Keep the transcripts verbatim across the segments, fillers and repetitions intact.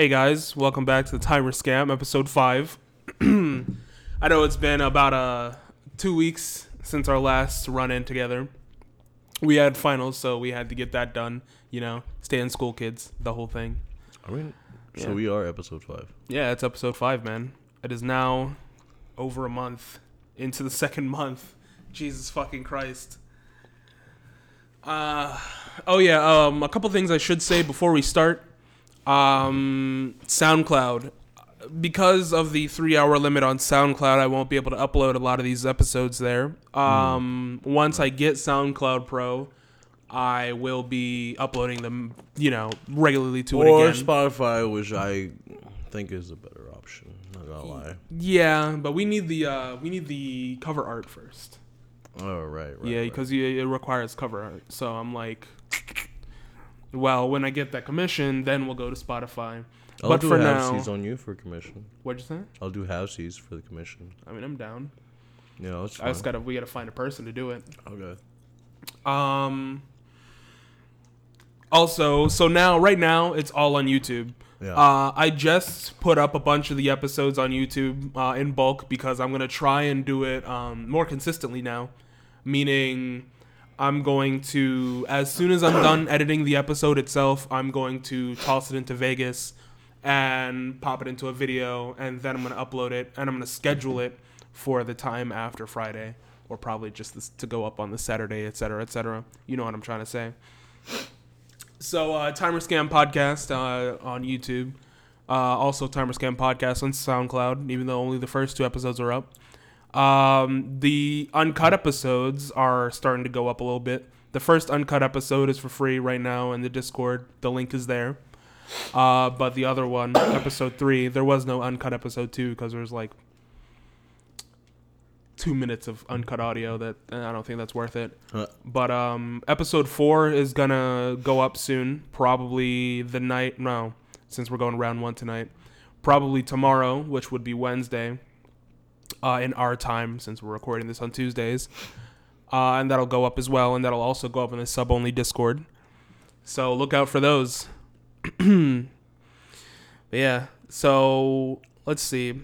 Hey guys, welcome back to the Timer Scam, episode five. I know it's been about uh, two weeks since our last run-in together. We had finals, so we had to get that done, you know, stay in school, kids, the whole thing. I mean, yeah. So we are episode five. Yeah, it's episode five, man. It is now over a month into the second month. Jesus fucking Christ. Uh, oh yeah, um, a couple things I should say before we start. Um, SoundCloud. Because of the three hour limit on SoundCloud, I won't be able to upload a lot of these episodes there. Um, mm. Once I get SoundCloud Pro, I will be uploading them, you know, regularly to or it again. Or Spotify, which I think is a better option. Not gonna lie. Yeah, but we need the uh, we need the cover art first. Oh right, right. Yeah, because right. It requires cover art. So I'm like. Well, when I get that commission, then we'll go to Spotify. I'll but do for halvesies now, on you for commission. What'd you say? I'll do halvesies for the commission. I mean, I'm down. Yeah, that's fine. I just gotta we gotta find a person to do it. Okay. Um. Also, so now, right now, it's all on YouTube. Yeah. Uh, I just put up a bunch of the episodes on YouTube uh, in bulk because I'm gonna try and do it um, more consistently now, meaning. I'm going to, as soon as I'm done editing the episode itself, I'm going to toss it into Vegas and pop it into a video, and then I'm going to upload it, and I'm going to schedule it for the time after Friday, or probably just this, to go up on the Saturday, et cetera, et cetera. You know what I'm trying to say. So, uh, Timer Scam Podcast uh, on YouTube. Uh, also, Timer Scam Podcast on SoundCloud, even though only the first two episodes are up. Um, the uncut episodes are starting to go up a little bit. The first uncut episode is for free right now in the Discord. The link is there. Uh, but the other one, episode three, there was no uncut episode two because there was like two minutes of uncut audio that I don't think that's worth it. Huh. But, um, episode four is gonna go up soon. Probably the night, no, since we're going round one tonight, probably tomorrow, which would be Wednesday. Uh, in our time, since we're recording this on Tuesdays. Uh, and that'll go up as well. And that'll also go up in the sub-only Discord. So look out for those. Yeah. So let's see.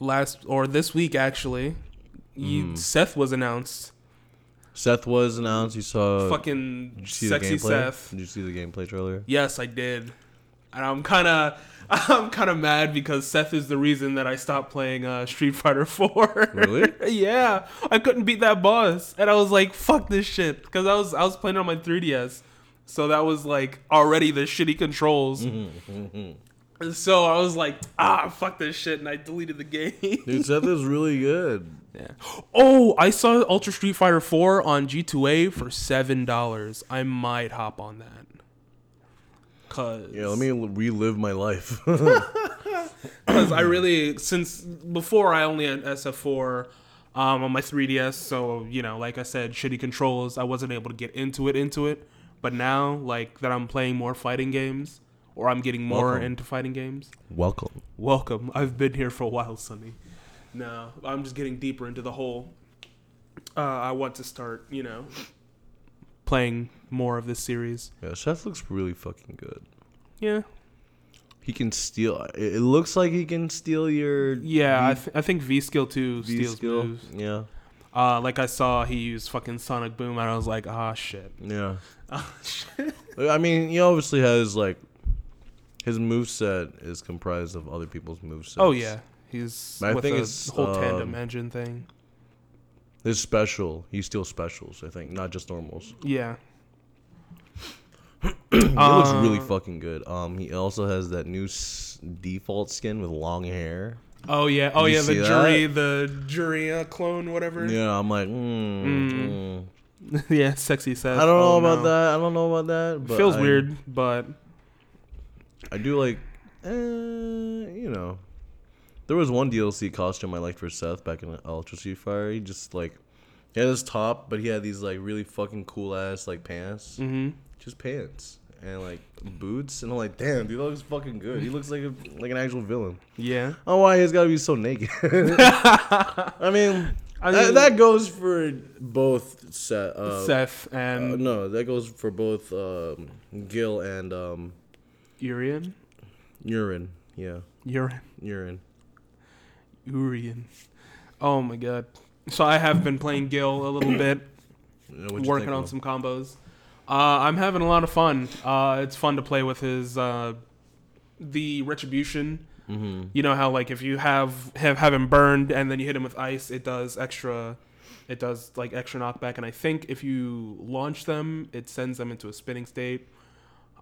Last or this week, actually, you, mm. Seth was announced. Seth was announced. You saw fucking you see sexy Seth. Did you see the gameplay trailer? Yes, I did. And I'm kind of I'm kind of mad because Seth is the reason that I stopped playing uh, Street Fighter four. Really? Yeah, I couldn't beat that boss, and I was like, "Fuck this shit," because I was I was playing on my three D S, so that was like already the shitty controls. Mm-hmm. So I was like, "Ah, fuck this shit," and I deleted the game. Dude, Seth is really good. Yeah. Oh, I saw Ultra Street Fighter four on G two A for seven dollars. I might hop on that. Cause yeah, let me relive my life. Because I really, since before I only had S F four um, on my three D S, so, you know, like I said, shitty controls, I wasn't able to get into it, into it. But now, like, that I'm playing more fighting games, or I'm getting more Welcome. into fighting games. Welcome. Welcome. I've been here for a while, Sonny. No, I'm just getting deeper into the hole. Uh, I want to start, you know, playing more of this series. Yeah, Seth looks really fucking good. Yeah. He can steal. It looks like he can steal your... Yeah, v- I, th- I think V-Skill two steals moves. Yeah. Uh, like I saw he used fucking Sonic Boom, and I was like, ah, shit. Yeah. Ah, shit. I mean, he obviously has, like... His moveset is comprised of other people's movesets. Oh, yeah. He's but with the whole um, tandem engine thing. There's special. He steals specials, I think, not just normals. Yeah. He uh, looks really fucking good. Um, he also has that new s- default skin with long hair. Oh yeah, oh yeah, the jury, the jury, the uh, jury clone, whatever. Yeah, I'm like, mm, mm. Mm. Yeah, sexy Seth. I don't know oh, about no. that. I don't know about that. But feels I, weird, but I do like, eh, you know, there was one D L C costume I liked for Seth back in Ultra Street Fighter. He just like, he had his top, but he had these like really fucking cool ass like pants. Mm-hmm. Just pants and like boots, and I'm like, damn, dude, that looks fucking good. He looks like a, like an actual villain. Yeah. Oh, why he's got to be so naked? I mean, I mean that, that goes for both Seth. Uh, Seth and uh, no, that goes for both um, Gil and um, Urian. Urine, yeah. Urine. Urine. Urine. Oh, my God. So I have been playing Gil a little bit, yeah, working on of? some combos. Uh, I'm having a lot of fun. Uh, it's fun to play with his uh, the Retribution. Mm-hmm. You know how like if you have, have have him burned and then you hit him with ice, it does extra, it does like extra knockback. And I think if you launch them, it sends them into a spinning state.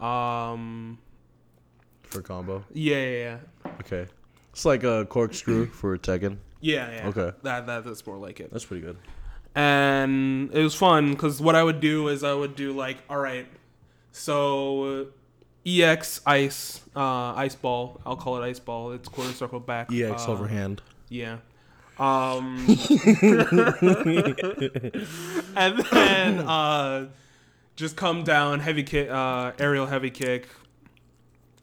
Um, for combo. Yeah, yeah, yeah. Okay, it's like a corkscrew for Tekken. Yeah, yeah. Okay, that, that that's more like it. That's pretty good. And it was fun because what I would do is I would do like, all right, so E X ice, uh, ice ball. I'll call it ice ball. It's quarter circle back. E X uh, overhand. Yeah. Um, and then uh, just come down, heavy kick, uh, aerial heavy kick,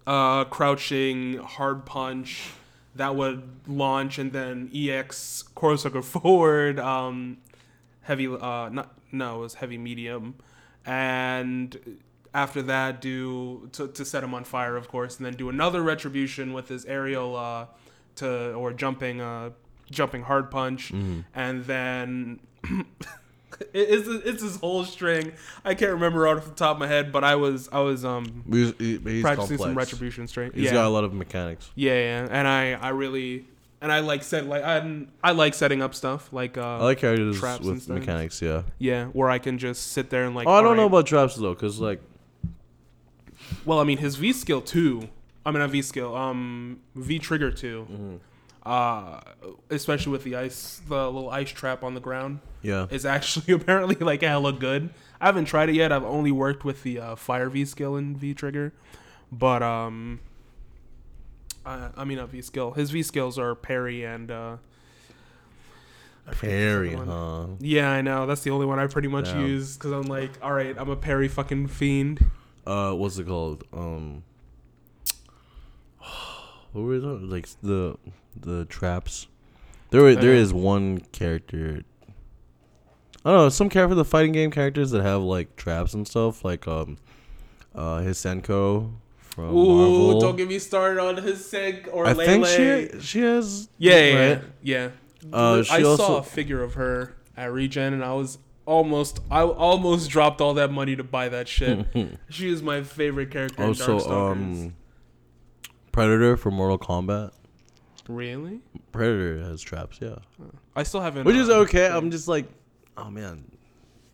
uh, crouching, hard punch. That would launch, and then E X quarter circle forward. Um, Heavy, uh, not, no, it was heavy medium. And after that, do to, to set him on fire, of course, and then do another retribution with his aerial uh, to or jumping, uh, jumping hard punch. Mm-hmm. And then it, it's it's his whole string. I can't remember off the top of my head, but I was I was um he's, he's practicing complex. some retribution string. He's yeah. got a lot of mechanics. Yeah, yeah, and I, I really. And I like set like I I like setting up stuff like uh, I like how it is traps with mechanics, yeah, yeah, where I can just sit there and like. Oh, I don't right. know about traps though, cause like. Well, I mean, his V skill too. I mean, not V skill. Um, V trigger too. Mm-hmm. Uh, especially with the ice, the little ice trap on the ground. Yeah, is actually apparently like hella good. I haven't tried it yet. I've only worked with the uh, fire V skill and V trigger, but um. Uh, I mean, not V skill. His V skills are parry and uh, parry, huh? Yeah, I know. That's the only one I pretty much yeah. use because I'm like, all right, I'm a parry fucking fiend. Uh, what's it called? Um, what were those? Like the the traps. There, there is one character. I don't know. Some character, the fighting game characters that have like traps and stuff, like um, uh, Hisenko. Ooh, Marvel. Don't get me started on Hisek or Lele. I think she, she has... Yeah, yeah, right? yeah. yeah. Uh, I also saw a figure of her at Regen, and I was almost... I almost dropped all that money to buy that shit. She is my favorite character also, in Darkstalkers. Um, Predator from Mortal Kombat. Really? Predator has traps, yeah. I still haven't... Which is okay. Thing. I'm just like, oh, man.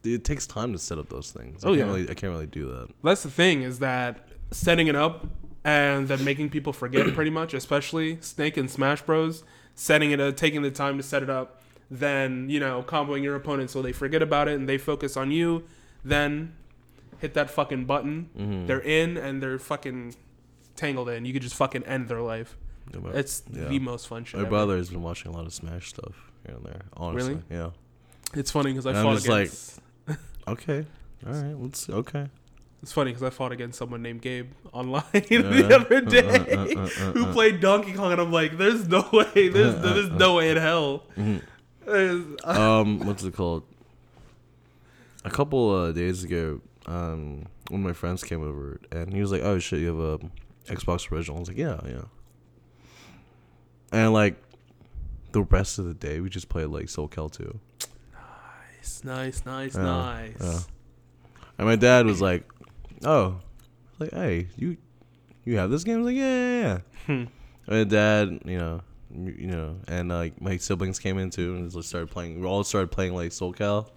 It takes time to set up those things. I oh, yeah. Really, I can't really do that. That's the thing, is that... setting it up and then making people forget pretty much, especially Snake and Smash Bros. Setting it up, taking the time to set it up, then, you know, comboing your opponent so they forget about it and they focus on you, then hit that fucking button. Mm-hmm. They're in and they're fucking tangled in. You could just fucking end their life. Yeah, but, it's yeah. the most fun shit My ever. brother has been watching a lot of Smash stuff here and there, honestly. Really? Yeah. It's funny because I and fought against... like, okay. All right. Let's... Okay. It's funny because I fought against someone named Gabe online uh, the other day uh, uh, uh, uh, uh, who played Donkey Kong, and I'm like, "There's no way, there's, uh, uh, there's uh, no way in hell." Mm-hmm. um, what's it called? A couple uh, days ago, um, one of my friends came over and he was like, "Oh shit, you have a Xbox original?" I was like, "Yeah, yeah." And like the rest of the day, we just played like SoulCal two. Nice, nice, nice, uh, nice. Uh. And my dad was like. Oh, like hey, you, you have this game? I was like, yeah, yeah, yeah. Hmm. My dad, you know, you know, and like uh, my siblings came in too, and just started playing. We all started playing like SoulCal.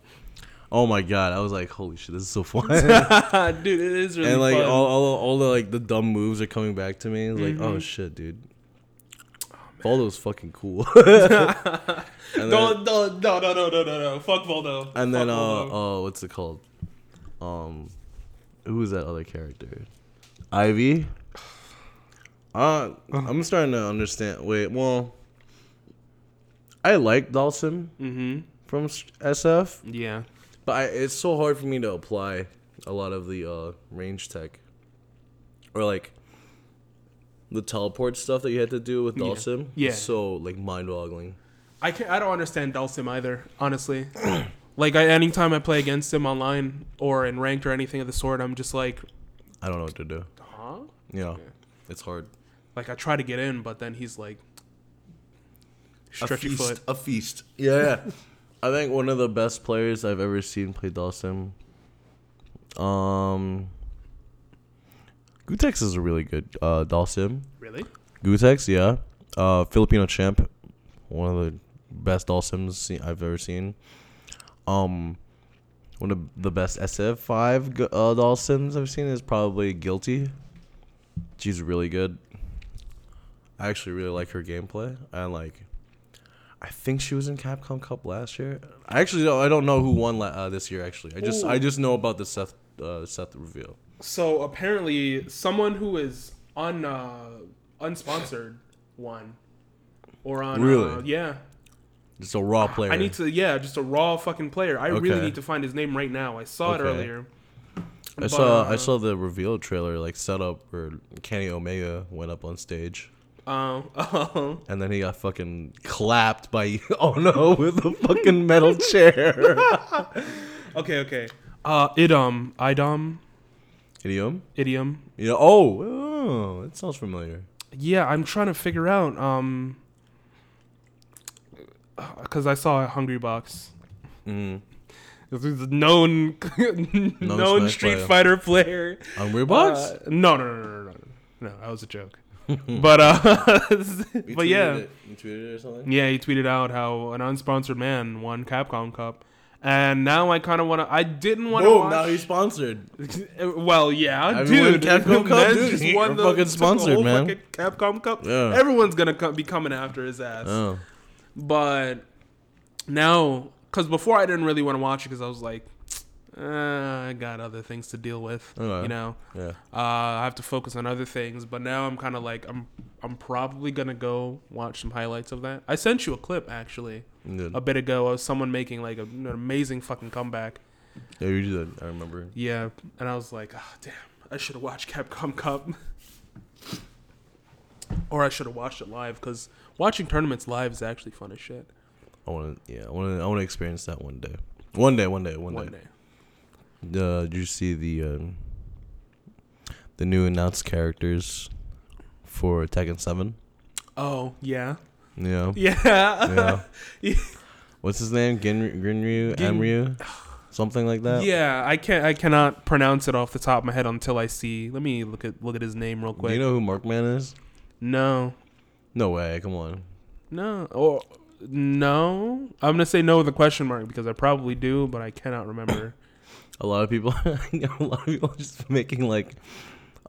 Oh my god, I was like, holy shit, this is so fun, dude! It is really. And like fun. All, all, all the like the dumb moves are coming back to me. It's like, mm-hmm. oh shit, dude. Voldo's fucking cool. then, no, no, no, no, no, no, no, fuck Voldo. And then, Voldo. uh, uh, what's it called? Um. Who was that other character? Ivy? Uh, I'm starting to understand. Wait, well, I like Dhalsim mm-hmm. from S F. Yeah. But I, it's so hard for me to apply a lot of the uh, range tech. Or, like, the teleport stuff that you had to do with Dhalsim. Yeah. yeah. It's so, like, mind-boggling. I can't, I don't understand Dhalsim either, honestly. Like, I, anytime I play against him online or in ranked or anything of the sort, I'm just like... I don't know what to do. Huh? Yeah. Okay. It's hard. like I try to get in, but then he's like, stretch your foot. A feast. Yeah. I think one of the best players I've ever seen play Dhalsim. Um, Gutex is a really good uh, Dhalsim. Really? Gutex, yeah. Uh, Filipino champ. One of the best Dhalsims I've ever seen. Um, one of the best S F five uh, Dhalsims I've seen is probably Guilty. She's really good. I actually really like her gameplay. I like... I think she was in Capcom Cup last year. I actually don't, I don't know who won la- uh, this year. Actually, I just Ooh. I just know about the Seth uh, Seth reveal. So apparently, someone who is un uh, unsponsored won, or on really uh, yeah, just a raw player. I need to yeah, just a raw fucking player. I okay. really need to find his name right now. I saw okay. it earlier. I but, saw uh, I saw the reveal trailer like set up where Kenny Omega went up on stage. Um, oh. And then he got fucking clapped by oh no with a fucking metal chair. okay, okay. Uh, idom, idom, idiom, idiom. Yeah. Oh, oh, that sounds familiar. Yeah, I'm trying to figure out. Um, because I saw a Hungrybox. Mm. This is a known, known, known Street player. Fighter player. Hungrybox? Uh, no, no, no, no, no, no. No, that was a joke. but uh, but yeah, it. You tweeted it or something? Yeah, he tweeted out how an unsponsored man won Capcom Cup, and now I kind of want to. I didn't want to. Oh, now he's sponsored. Well, yeah, everyone dude, Capcom Cup, dude. Just won the, fucking sponsored, the whole man. Fucking Capcom Cup. Yeah. Everyone's gonna co- be coming after his ass. Oh. But now, because before I didn't really want to watch it because I was like, Uh, I got other things to deal with, okay. you know. Yeah. Uh, I have to focus on other things, but now I'm kind of like I'm. I'm probably gonna go watch some highlights of that. I sent you a clip actually Good. a bit ago of someone making like a, an amazing fucking comeback. Yeah, you did. I remember. Yeah, and I was like, oh, damn, I should have watched Capcom Cup, or I should have watched it live because watching tournaments live is actually fun as shit. I want to. Yeah, I want to. I want to experience that one day. One day. One day. One day. One day. Uh, did you see the uh, the new announced characters for Tekken seven? Oh yeah, yeah, yeah. yeah. What's his name? Ganryu, Ganryu, Amryu, something like that. Yeah, I can't. I cannot pronounce it off the top of my head until I see. Let me look at look at his name real quick. Do you know who Markman is? No. No way. Come on. No. Oh no. I'm gonna say no with a question mark because I probably do, but I cannot remember. A lot of people, a lot of people just making like,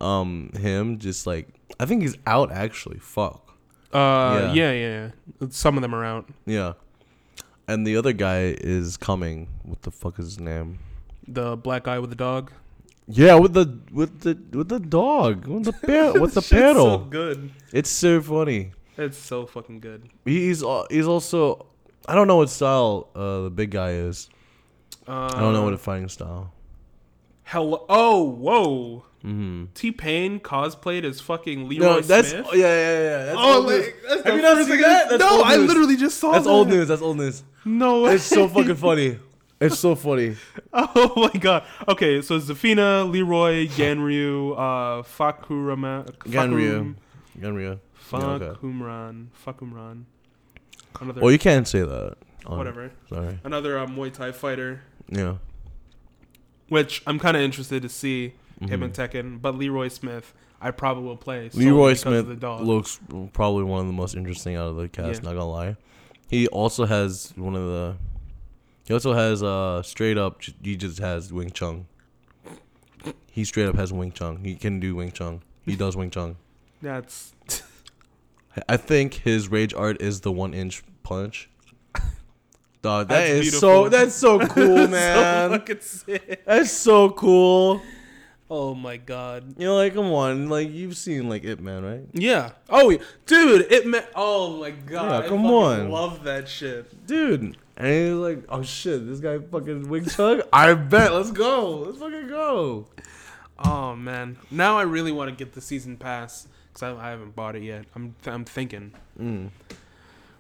um, him just like I think he's out actually. Fuck. Uh, yeah. yeah, yeah, yeah. Some of them are out. Yeah, and the other guy is coming. What the fuck is his name? The black guy with the dog. Yeah, with the with the with the dog, with the per- with the perro. It's so good. It's so funny. It's so fucking good. He's he's also I don't know what style uh, the big guy is. Uh, I don't know what a fighting style. Hello! Oh, whoa! Mm-hmm. T-Pain cosplayed as fucking Leroy no, that's, Smith. Yeah, yeah, yeah. That's oh, like, that's have you not seen that? That's no, I literally just saw. That's that. old news. That's old news. No, way. It's so fucking funny. It's so funny. Oh my god. Okay, so Zafina, Leroy, Ganryu, uh, Fahkumram, Ganryu, Ganryu, Fahkumram, Fahkumram. Well, you can't say that. Oh, Whatever. Sorry. Another uh, Muay Thai fighter. Yeah. Which I'm kind of interested to see mm-hmm. him in Tekken, but Leroy Smith, I probably will play. Leroy Smith looks probably one of the most interesting out of the cast. Yeah. Not gonna lie, he also has one of the. He also has uh straight up. He just has Wing Chun. He straight up has Wing Chun. He can do Wing Chun. He does Wing Chun. That's. I think his rage art is the one inch punch. Dog, that that's is so. That's so cool, man. So fucking sick. That's so cool. Oh my god. You know, like, come on, like you've seen like Ip Man, right? Yeah. Oh, dude, Ip Man. Oh my god. Yeah, come I on. Love that shit, dude. And he's like, oh shit, this guy fucking Wing Chun. I bet. Let's go. Let's fucking go. Oh man. Now I really want to get the season pass because I, I haven't bought it yet. I'm th- I'm thinking. Mm.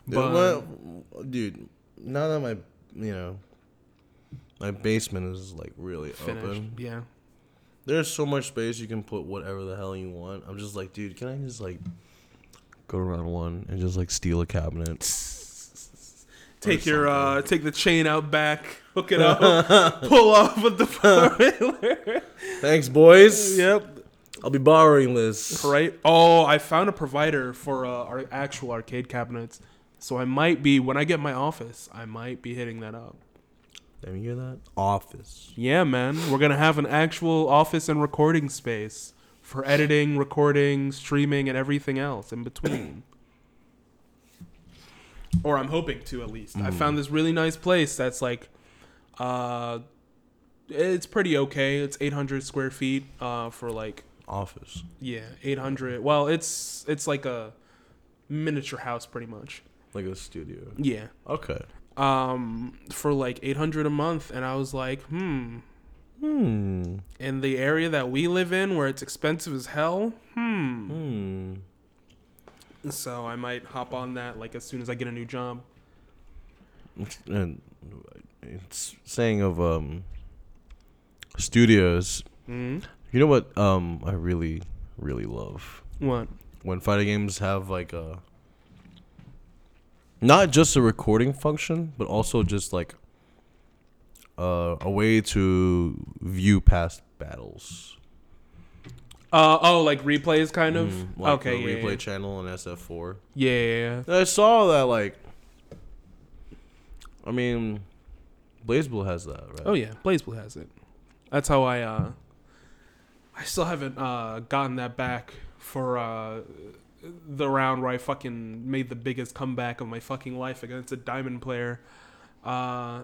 But dude. dude Now that my, you know, my basement is, like, really Finished. open. Yeah. There's so much space you can put whatever the hell you want. I'm just like, dude, can I just, like, go to round one and just like steal a cabinet. Take your uh, take the chain out back, hook it up, pull off with the four-wheeler. Thanks, boys. Yep. I'll be borrowing this. Right. Oh, I found a provider for uh, our actual arcade cabinets. So I might be, when I get my office, I might be hitting that up. Damn, you hear that? Office. Yeah, man. We're going to have an actual office and recording space for editing, recording, streaming, and everything else in between. Or I'm hoping to, at least. Mm. I found this really nice place that's like, uh, it's pretty okay. It's eight hundred square feet uh, for like... Office. Yeah, eight hundred. Well, it's it's like a miniature house pretty much. Like a studio. Yeah. Okay. Um, for like eight hundred a month, and I was like, hmm, hmm. In the area that we live in, where it's expensive as hell, hmm. Hmm. So I might hop on that like as soon as I get a new job. And it's saying of um studios. Mm-hmm. You know what? Um, I really, really love what when fighting games have like a. Not just a recording function, but also just like uh, a way to view past battles. Uh oh, like replays, kind of. Mm, like okay, the yeah, replay yeah. channel on S F four. Yeah, yeah, yeah. I saw that. Like, I mean, BlazBlue has that, right? Oh yeah, BlazBlue has it. That's how I. Uh, I still haven't uh, gotten that back for. Uh, The round where I fucking made the biggest comeback of my fucking life against a diamond player. Uh,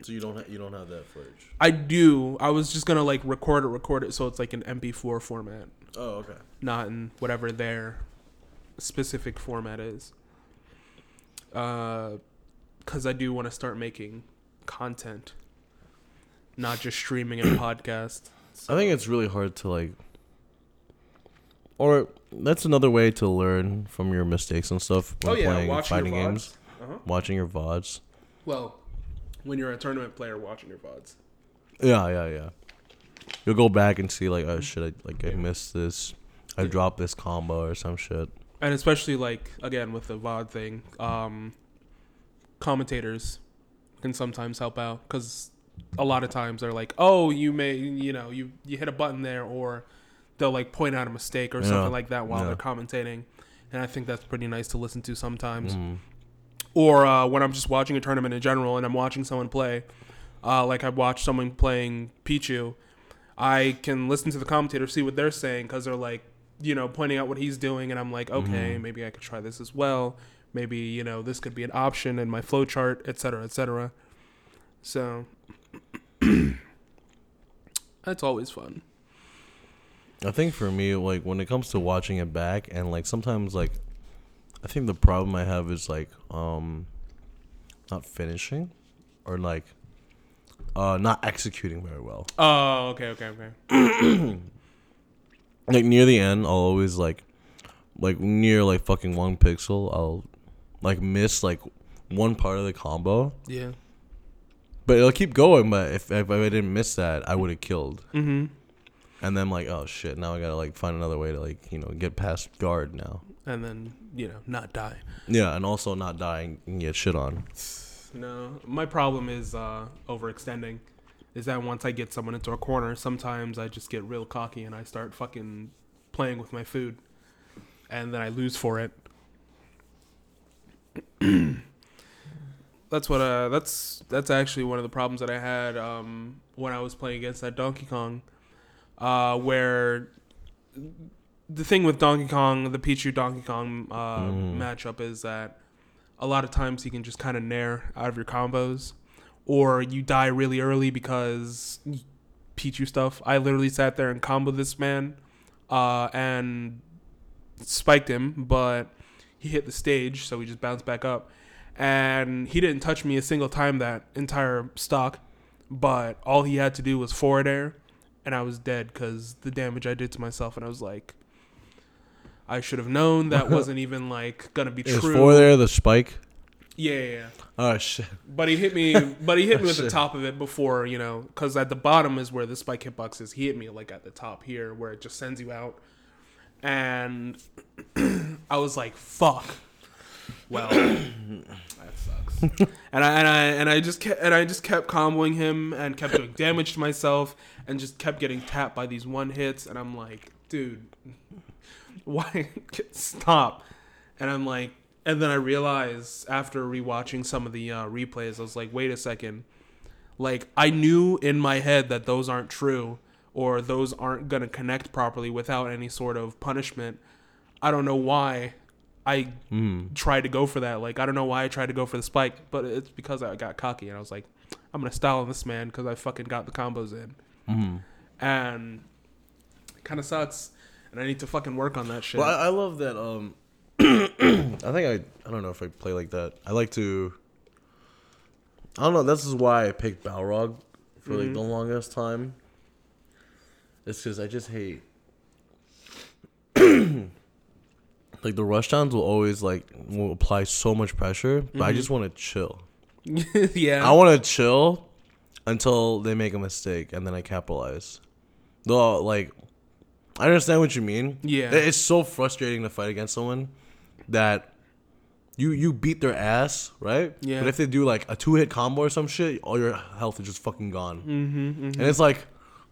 so you don't ha- you don't have that footage. I do. I was just gonna like record it, record it, so it's like an M P four format. Oh, okay. Not in whatever their specific format is. Uh, because I do want to start making content, not just streaming and podcast. So. I think it's really hard to like. Or that's another way to learn from your mistakes and stuff when oh, yeah. playing watching fighting games. Uh-huh. Watching your V O Ds. Well, when you're a tournament player, watching your V O Ds. Yeah, yeah, yeah. You'll go back and see like, oh shit, I, like yeah. I missed this. I yeah. dropped this combo or some shit. And especially like again with the V O D thing, um, commentators can sometimes help out because a lot of times they're like, oh, you may, you know, you you hit a button there or. They'll like point out a mistake or yeah. something like that while yeah. they're commentating, and I think that's pretty nice to listen to sometimes. Mm. Or uh, when I'm just watching a tournament in general and I'm watching someone play, uh, like I watched someone playing Pichu, I can listen to the commentator, see what they're saying because they're like, you know, pointing out what he's doing, and I'm like, okay, mm. maybe I could try this as well. Maybe you know this could be an option in my flow chart, et cetera, et cetera. So that's always fun. I think for me, like, when it comes to watching it back and, like, sometimes, like, I think the problem I have is, like, um, not finishing or, like, uh, not executing very well. Oh, okay, okay, okay. Like, near the end, I'll always, like, like, near, like, fucking one pixel, I'll, like, miss, like, one part of the combo. Yeah. But it'll keep going, but if, if I didn't miss that, I would have killed. Mm-hmm. And then, like, oh, shit, now I got to, like, find another way to, like, you know, get past guard now. And then, you know, not die. Yeah, and also not die and get shit on. No, my problem is uh, overextending. Is that once I get someone into a corner, sometimes I just get real cocky and I start fucking playing with my food. And then I lose for it. That's what, uh, that's, that's actually one of the problems that I had um, when I was playing against that Donkey Kong. Uh, where the thing with Donkey Kong, the Pichu Donkey Kong uh, mm. matchup is that a lot of times you can just kind of nair out of your combos, or you die really early because Pichu stuff. I literally sat there and comboed this man uh, and spiked him, but he hit the stage, so he just bounced back up. And he didn't touch me a single time that entire stock, but all he had to do was forward air. And I was dead because the damage I did to myself. And I was like, I should have known that wasn't even, like, going to be true. It was four there, the spike? Yeah, yeah, yeah. Oh, shit. But he hit me, but he hit me oh, at shit. the top of it before, you know, because at the bottom is where the spike hitbox is. He hit me, like, at the top here where it just sends you out. and I was like, fuck. Well, that sucks. And I and I and I just kept, and I just kept comboing him and kept doing damage to myself and just kept getting tapped by these one hits, and I'm like, dude, why stop? And I'm like, and then I realized after rewatching some of the uh, replays, I was like, wait a second. Like, I knew in my head that those aren't true, or those aren't going to connect properly without any sort of punishment. I don't know why I mm. tried to go for that. Like, I don't know why I tried to go for the spike, but it's because I got cocky. And I was like, I'm going to style on this man because I fucking got the combos in. Mm. And it kind of sucks. And I need to fucking work on that shit. Well, I, I love that. Um, I think I, I don't know if I play like that. I like to... I don't know. This is why I picked Balrog for mm-hmm. like the longest time. It's because I just hate like the rushdowns will always like will apply so much pressure, but mm-hmm. I just want to chill. Yeah, I want to chill until they make a mistake and then I capitalize. Though, like, I understand what you mean. Yeah, it's so frustrating to fight against someone that. You you beat their ass, right? Yeah. But if they do, like, a two-hit combo or some shit, all your health is just fucking gone. Mm-hmm, mm-hmm. And it's like,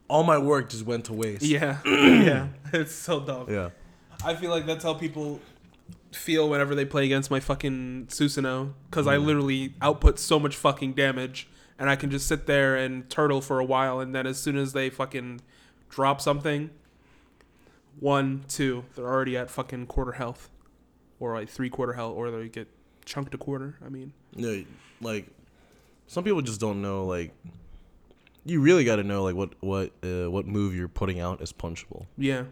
all my work just went to waste. Yeah. Yeah. It's so dumb. Yeah. I feel like that's how people feel whenever they play against my fucking Susanoo. Because mm. I literally output so much fucking damage. And I can just sit there and turtle for a while. And then as soon as they fucking drop something, one, two, they're already at fucking quarter health. Or like three quarter health, or they get chunked a quarter. I mean, yeah, like some people just don't know. Like, you really got to know like what what uh, what move you're putting out is punchable. Yeah,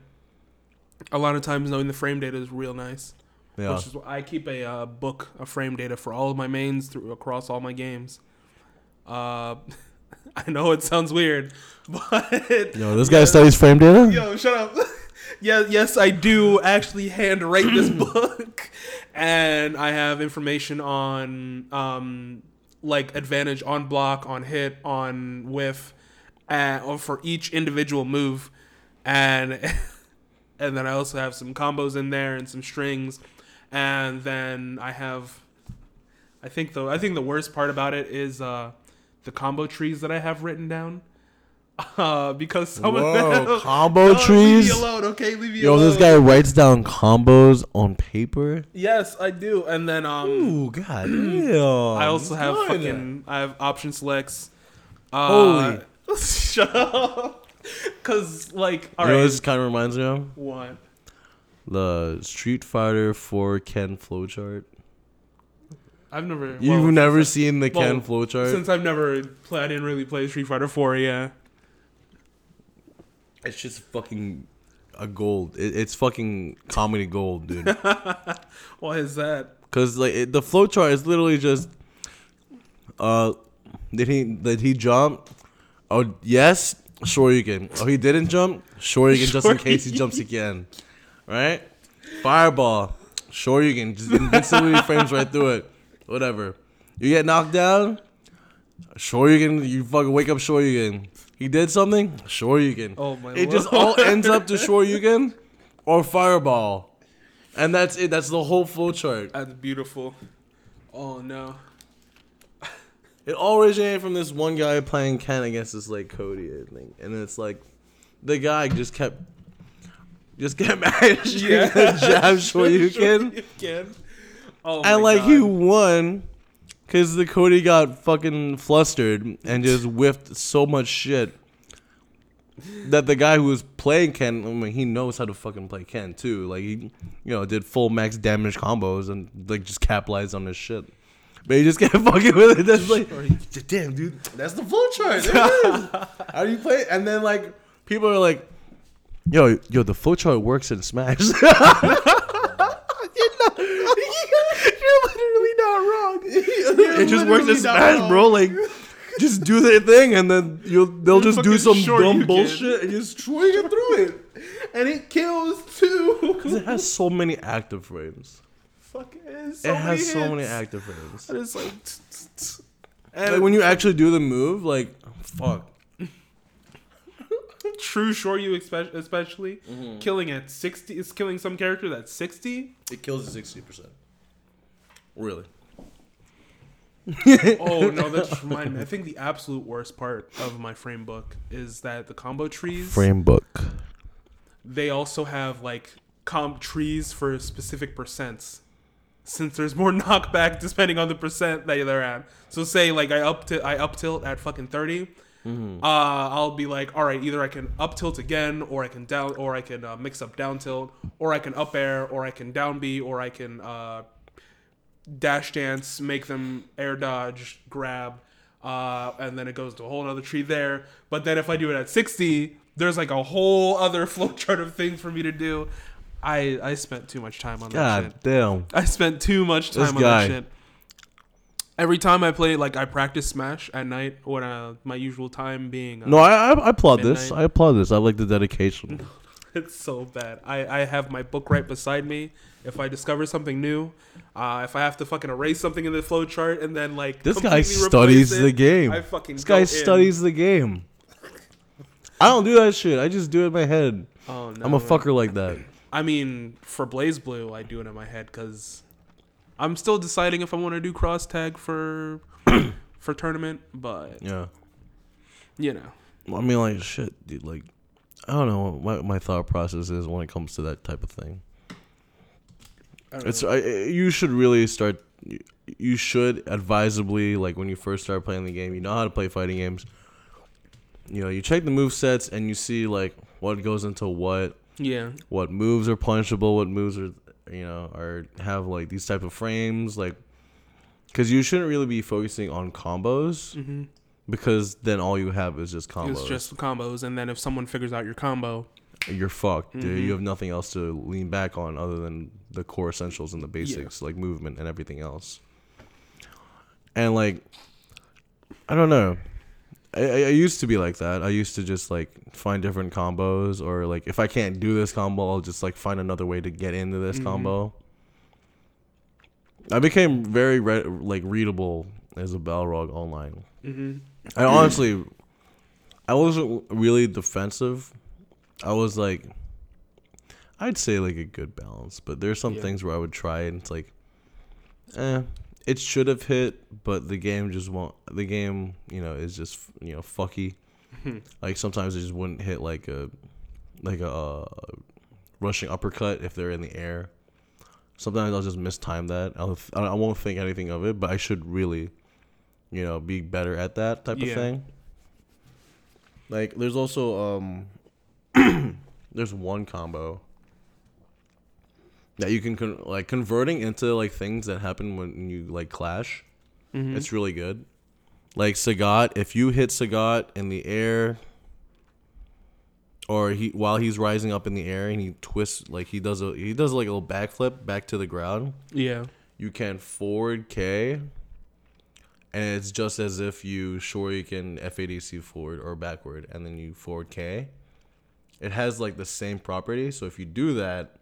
a lot of times knowing the frame data is real nice. Yeah, which is why I keep a uh, book of frame data for all of my mains through across all my games. Uh, I know it sounds weird, but yo, this guy yeah, studies frame data. Yo, shut up. Yeah, yes, I do actually hand write this book, and I have information on um, like advantage on block, on hit, on whiff, and or for each individual move, and and then I also have some combos in there and some strings, and then I have, I think the I think the worst part about it is uh, the combo trees that I have written down. Uh, because some Whoa, of them combo no, trees. Leave me alone, okay? Leave me Yo, alone. This guy writes down combos on paper. Yes, I do. And then, um, ooh, god, I also have God. fucking. I have option selects. Uh, Holy, shut up. Because like, all you right, know what this kind of reminds me of what the Street Fighter four Ken flowchart. I've never. You've well, never seen the well, Ken flowchart since I've never played. I didn't really play Street Fighter four. Yeah. It's just fucking a gold. It, it's fucking comedy gold, dude. Why is that? Because like it, the flowchart is literally just, uh, did he did he jump? Oh yes, Shoryuken. Oh, he didn't jump. Shoryuken, just in case he jumps again. Right? Fireball. Shoryuken just invincibility frames right through it. Whatever. You get knocked down. Shoryuken. You fucking wake up, Shoryuken. He did something? Shoryuken. Oh my god. It Lord. Just all ends up to Shoryuken or Fireball. And that's it. That's the whole flowchart. That's beautiful. Oh no. It all originated from this one guy playing Ken against this like Cody, I think. And it's like the guy just kept just kept managing yeah. to jab Shoryuken. Shoryuken. Oh my and like god. He won. Because the Cody got fucking flustered and just whiffed so much shit that the guy who was playing Ken, I mean, he knows how to fucking play Ken too. Like, he, you know, did full max damage combos and, like, just capitalized on his shit. But he just kept fucking with it. That's like, damn, dude, that's the flowchart. There it is. How do you play it? And then, like, people are like, yo, yo, the flowchart works in Smash. It just works as Smash, bro. Like, just do their thing, and then you'll they'll just do some dumb bullshit and just throw you through it, and it kills too. Because it has so many active frames. Fuck it! It has so many active frames. And it's like, like when you actually do the move, like fuck. True Shoryu especially, mm-hmm. killing at sixty is killing some character that's sixty. It kills at sixty percent. Really? Oh no, that just reminded me. I think the absolute worst part of my frame book is that the combo trees. Frame book. They also have like comp trees for specific percents, since there's more knockback depending on the percent that they're at. So say like I up t- I up tilt at fucking thirty. Mm-hmm. Uh, I'll be like, all right, either I can up tilt again, or I can down, or I can uh, mix up down tilt, or I can up air, or I can down B, or I can uh, dash dance, make them air dodge, grab, uh, and then it goes to a whole other tree there. But then if I do it at sixty, there's like a whole other flowchart of things for me to do. I I spent too much time on God that shit. God damn. I spent too much time this on guy. that shit. Every time I play, like I practice Smash at night, or uh, my usual time being. Uh, no, I, I applaud midnight. this. I applaud this. I like the dedication. It's so bad. I, I have my book right beside me. If I discover something new, uh, if I have to fucking erase something in the flow chart and then like this guy studies it, the game. I fucking this guy studies in. the game. I don't do that shit. I just do it in my head. Oh no! I'm a man. fucker like that. I mean, for BlazBlue, I do it in my head because. I'm still deciding if I want to do cross tag for for tournament, but yeah, you know. I mean, like shit, dude. Like, I don't know what my, my thought process is when it comes to that type of thing. I don't it's know. I, you should really start. You should advisably, like when you first start playing the game, you know how to play fighting games. You know, you check the move sets and you see like what goes into what. Yeah. What moves are punishable? What moves are. You know, or have like these type of frames, like, because you shouldn't really be focusing on combos, mm-hmm. because then all you have is just combos. It's just combos, and then if someone figures out your combo, you're fucked, mm-hmm. dude. You have nothing else to lean back on other than the core essentials and the basics, yeah. like movement and everything else. And like, I don't know. I, I used to be like that. I used to just like find different combos, or like if I can't do this combo, I'll just like find another way to get into this mm-hmm. combo. I became very re- like readable as a Balrog online. Mm-hmm. I honestly, I wasn't really defensive. I was like, I'd say like a good balance, but there's some yeah. things where I would try and it's like, eh. It should have hit, but the game just won't. The game, you know, is just you know fucky. Like sometimes it just wouldn't hit like a like a uh, rushing uppercut if they're in the air. Sometimes I'll just mistime that. I'll th- I won't think anything of it, but I should really, you know, be better at that type yeah. of thing. Like there's also um, there's one combo. That you can con- like converting into like things that happen when you like clash. Mm-hmm. It's really good. Like Sagat, if you hit Sagat in the air, or he while he's rising up in the air and he twists like he does a he does like a little backflip back to the ground. Yeah, you can forward K, and it's just as if you Shoryuken F A D C forward or backward, and then you forward K. It has like the same property, so if you do that.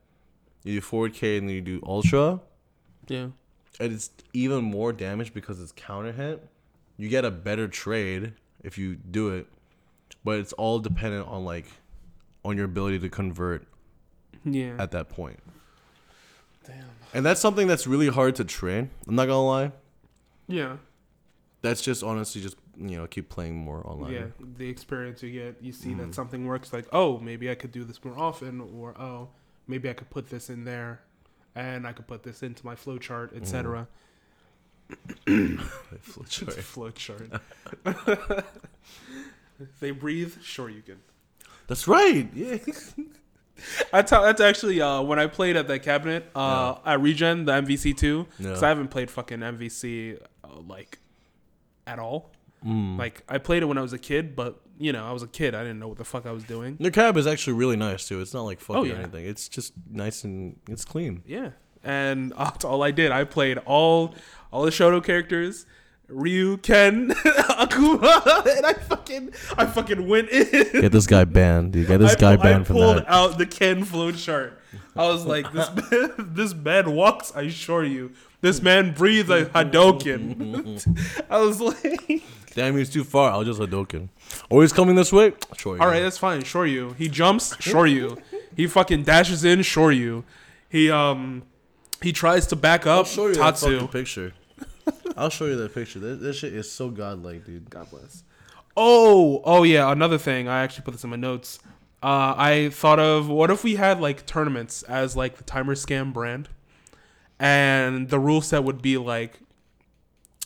You do forward K and then you do ultra. Yeah. And it's even more damage because it's counter hit. You get a better trade if you do it. But it's all dependent on like on your ability to convert yeah. at that point. Damn. And that's something that's really hard to train. I'm not gonna lie. Yeah. That's just honestly just you know, keep playing more online. Yeah. The experience you get, you see mm. that something works like, oh, maybe I could do this more often or oh maybe I could put this in there, and I could put this into my flowchart, et cetera. Mm. Flowchart. Flowchart. They breathe. Sure, you can. That's right. Yeah. I t- that's actually uh, when I played at that cabinet uh, yeah. at Regen, the M V C two, because yeah. I haven't played fucking M V C uh, like at all. Mm. Like I played it when I was a kid, but you know I was a kid. I didn't know what the fuck I was doing. Their cab is actually really nice too. It's not like fucking oh, yeah. or anything. It's just nice and it's clean. Yeah, and that's all I did. I played all all the Shoto characters, Ryu, Ken, Akuma, and I fucking I fucking went in. Get this guy banned. You get this I, guy banned from that. I pulled out the Ken flowchart. I was like, this man, this man walks. I assure you, this man breathes a Hadouken. I was like. Damn, he's too far. I'll just Hadouken. Or he's coming this way. Shoryu. All right, that's fine. Shoryu. He jumps. Shoryu. He fucking dashes in. Shoryu. He um he tries to back up. I'll show you Tatsu. That fucking picture. I'll show you that picture. That, that shit is so godlike, dude. God bless. Oh, oh yeah. Another thing. I actually put this in my notes. Uh, I thought of, what if we had like tournaments as like the Timer Scam brand, and the rule set would be like,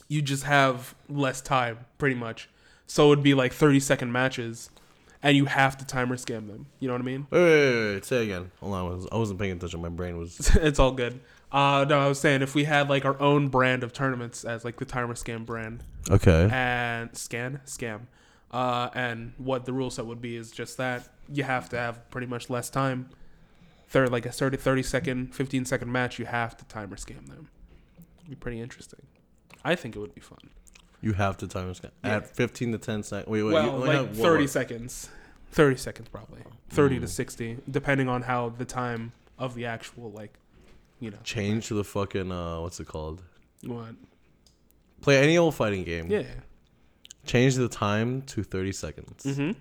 you just have less time, pretty much. So it would be like thirty second matches, and you have to Timer Scam them. You know what I mean? Wait, wait, wait, wait. Say again. Hold on, I, was, I wasn't paying attention. My brain was. It's all good. Uh, no, I was saying if we had like our own brand of tournaments as like the Timer Scam brand. Okay. And scan scam. Uh, and what the rule set would be is just that you have to have pretty much less time. Third, like a thirty, thirty second, fifteen second match, you have to Timer Scam them. It'd be pretty interesting. I think it would be fun. You have to Timer Scam yeah. at fifteen to ten seconds. Wait, wait, well, you, like, like what, thirty what? seconds, thirty seconds probably, thirty mm. to sixty, depending on how the time of the actual like, you know, change to the fucking uh, what's it called? What? Play any old fighting game. Yeah. Change the time to thirty seconds. Mm-hmm.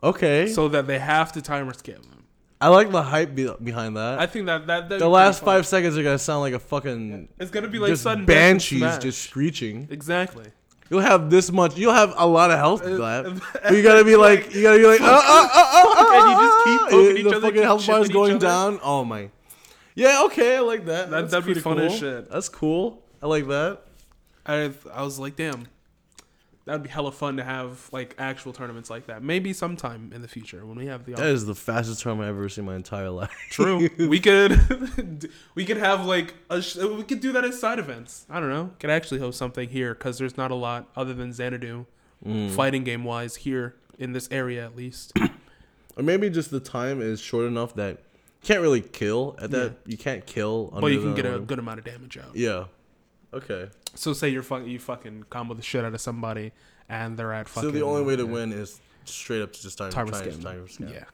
Okay. So that they have to Timer Scam them. I like the hype be- behind that. I think that... that the last five seconds are going to sound like a fucking... It's going to be like sudden banshees just screeching. Exactly. You'll have this much... You'll have a lot of health to that. But you got to be like... You got to be like... Oh, oh, oh, oh, oh. And you just keep poking each other. The fucking health bar is going down. Oh, my. Yeah, okay. I like that. That'd be fun as shit. That's cool. I like that. I I was like, damn. That'd be hella fun to have like actual tournaments like that. Maybe sometime in the future when we have the. That audience. Is the fastest tournament I've ever seen in my entire life. True. We could, we could have like a sh- we could do that as side events. I don't know. Could actually host something here because there's not a lot other than Xanadu, mm. fighting game wise here in this area at least. Or maybe just the time is short enough that you can't really kill at that. Yeah. You can't kill. But you can get a good amount of damage out. Yeah. Okay. So say you're fucking you fucking combo the shit out of somebody and they're at fucking. So the only way to uh, win is straight up to just time timer scam. Timer scam. Yeah.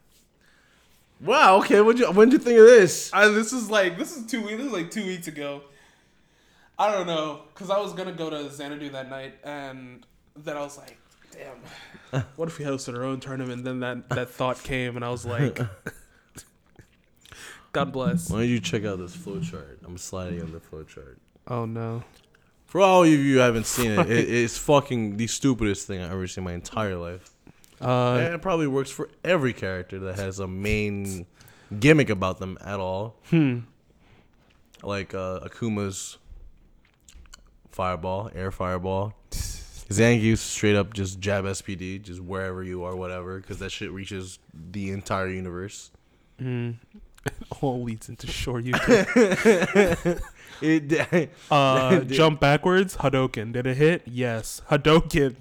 Wow. Okay. What you when did you think of this? I, this is like this is two weeks. This is like two weeks ago. I don't know, cause I was gonna go to Xanadu that night, and then I was like, damn, what if we hosted our own tournament? And then that that thought came, and I was like. God bless. Why don't you check out this flowchart? I'm sliding on the flowchart. Oh no. For all of you who haven't seen it, it it's fucking the stupidest thing I've ever seen in my entire life. Uh, and it probably works for every character that has a main gimmick about them at all. Hmm. Like uh, Akuma's fireball, air fireball. Zangief's straight up just jab S P D, just wherever you are, whatever, because that shit reaches the entire universe. Hmm. All leads into Shoryuken. It did. Uh, did. Jump backwards. Hadouken. Did it hit? Yes. Hadouken.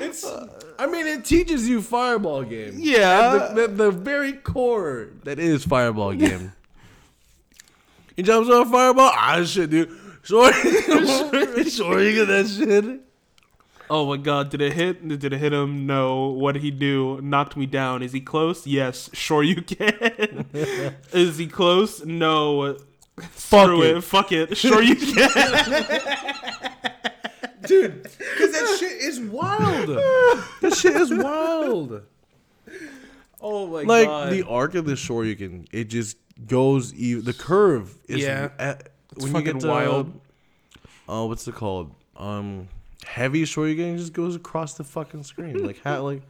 It's. I mean, it teaches you fireball game. Yeah. The, the, the very core that is fireball game. He jumps on a fireball. Ah, shit, dude. Sorry, sorry, get that shit. Oh my God! Did it hit? Did it hit him? No. What did he do? Knocked me down. Is he close? Yes. Sure you can. Is he close? No. Fuck it. it. Fuck it. Sure you can. Dude, because that shit is wild. That shit is wild. Oh my like, God! Like the arc of the Shoryuken, it just goes. Even, the curve is yeah. At, it's when fucking you get to, wild. Oh, uh, what's it called? Um. Heavy Shoryuken just goes across the fucking screen. Like, how, like,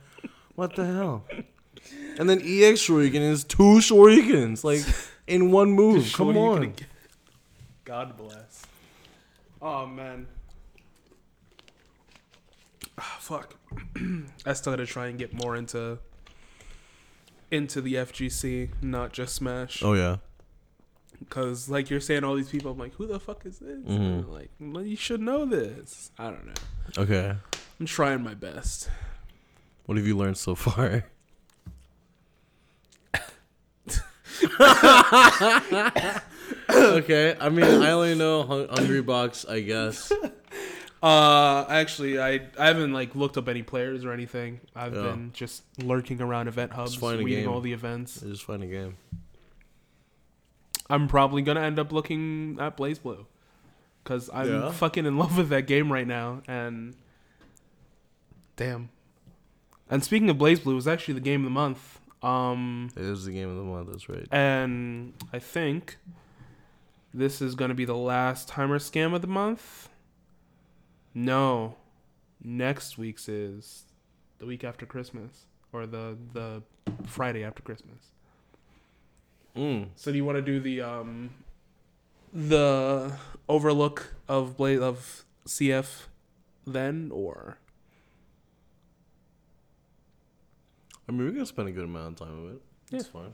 what the hell? And then E X Shoryuken is two Shoryukens, like, in one move. Come on. God bless. Oh, man. Oh, fuck. I still gotta try and get more into, into the F G C, not just Smash. Oh, yeah. Because, like, you're saying all these people, I'm like, who the fuck is this? Mm-hmm. Like, well, you should know this. I don't know. Okay. I'm trying my best. What have you learned so far? Okay. I mean, I only know hung- Hungrybox, I guess. Uh, actually, I I haven't, like, looked up any players or anything. I've yeah. been just lurking around event hubs, reading all the events. I just find a game. I'm probably going to end up looking at BlazBlue. Because I'm yeah. fucking in love with that game right now. And damn. And speaking of BlazBlue, it was actually the game of the month. Um, it is the game of the month, that's right. And I think this is going to be the last Timer Scam of the month. No. Next week's is the week after Christmas. Or the, the Friday after Christmas. Mm. So do you want to do the... Um, the overlook of Bla- of C F then, or I mean, we're gonna spend a good amount of time with it. Yeah. It's fine.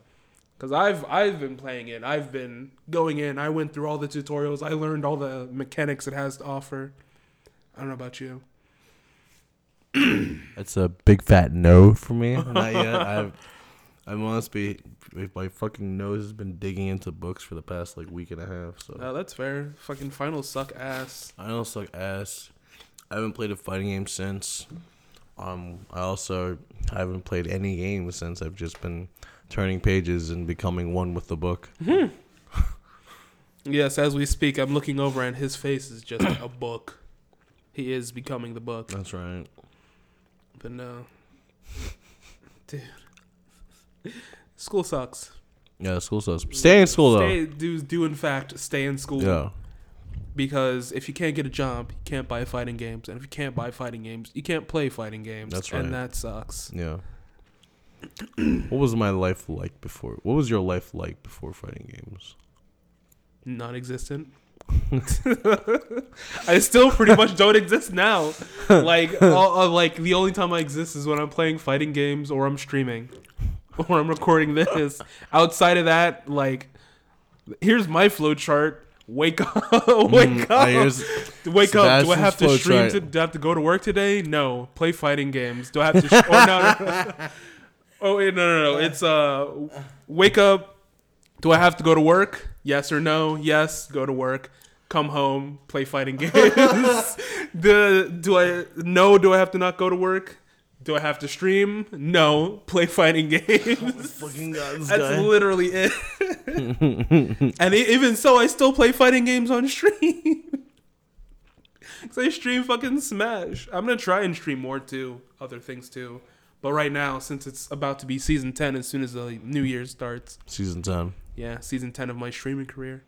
Cause I've I've been playing it. I've been going in. I went through all the tutorials. I learned all the mechanics it has to offer. I don't know about you. That's a big fat no for me. Not yet. I've. I must be, if my fucking nose has been digging into books for the past, like, week and a half, so. No, that's fair. Fucking finals suck ass. Finals suck ass. I haven't played a fighting game since. Um, I also haven't played any game since. I've just been turning pages and becoming one with the book. Mm-hmm. Yes, as we speak, I'm looking over, and his face is just a book. He is becoming the book. That's right. But no. Dude. School sucks. Yeah, school sucks. Stay in school, though. Stay, do, do, in fact, stay in school. Yeah. Because if you can't get a job, you can't buy fighting games. And if you can't buy fighting games, you can't play fighting games. That's right. And that sucks. Yeah. What was my life like before? What was your life like before fighting games? Non-existent. I still pretty much don't exist now. Like, all, like, the only time I exist is when I'm playing fighting games or I'm streaming. Or I'm recording this. Outside of that, like, here's my flow chart. Wake up. Wake mm, up. Wake Sebastian's up. Do I have to stream? To, do I have to go to work today? No. Play fighting games. Do I have to... Sh- or no, no. Oh, wait, no, no, no. It's, uh, wake up. Do I have to go to work? Yes or no? Yes. Go to work. Come home. Play fighting games. the, do I... No, do I have to not go to work? Do I have to stream? No. Play fighting games. Oh my fucking God, this That's guy. Literally it. And even so, I still play fighting games on stream. Because I stream fucking Smash. I'm going to try and stream more, too. Other things, too. But right now, since it's about to be Season ten as soon as the New Year starts. Season ten. Yeah, Season ten of my streaming career.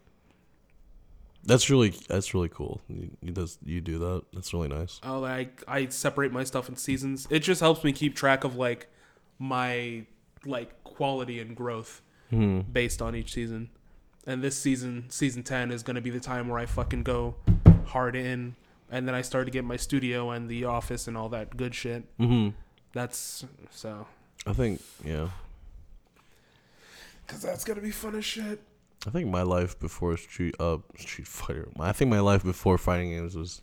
That's really that's really cool. You, you, does, you do that. That's really nice. Oh, like I separate my stuff in seasons. It just helps me keep track of like my like quality and growth hmm. based on each season. And this season, season ten, is gonna be the time where I fucking go hard in, and then I start to get my studio and the office and all that good shit. Mm-hmm. That's so. I think yeah. Cause that's gonna be fun as shit. I think my life before Street uh, Street Fighter. I think my life before fighting games was.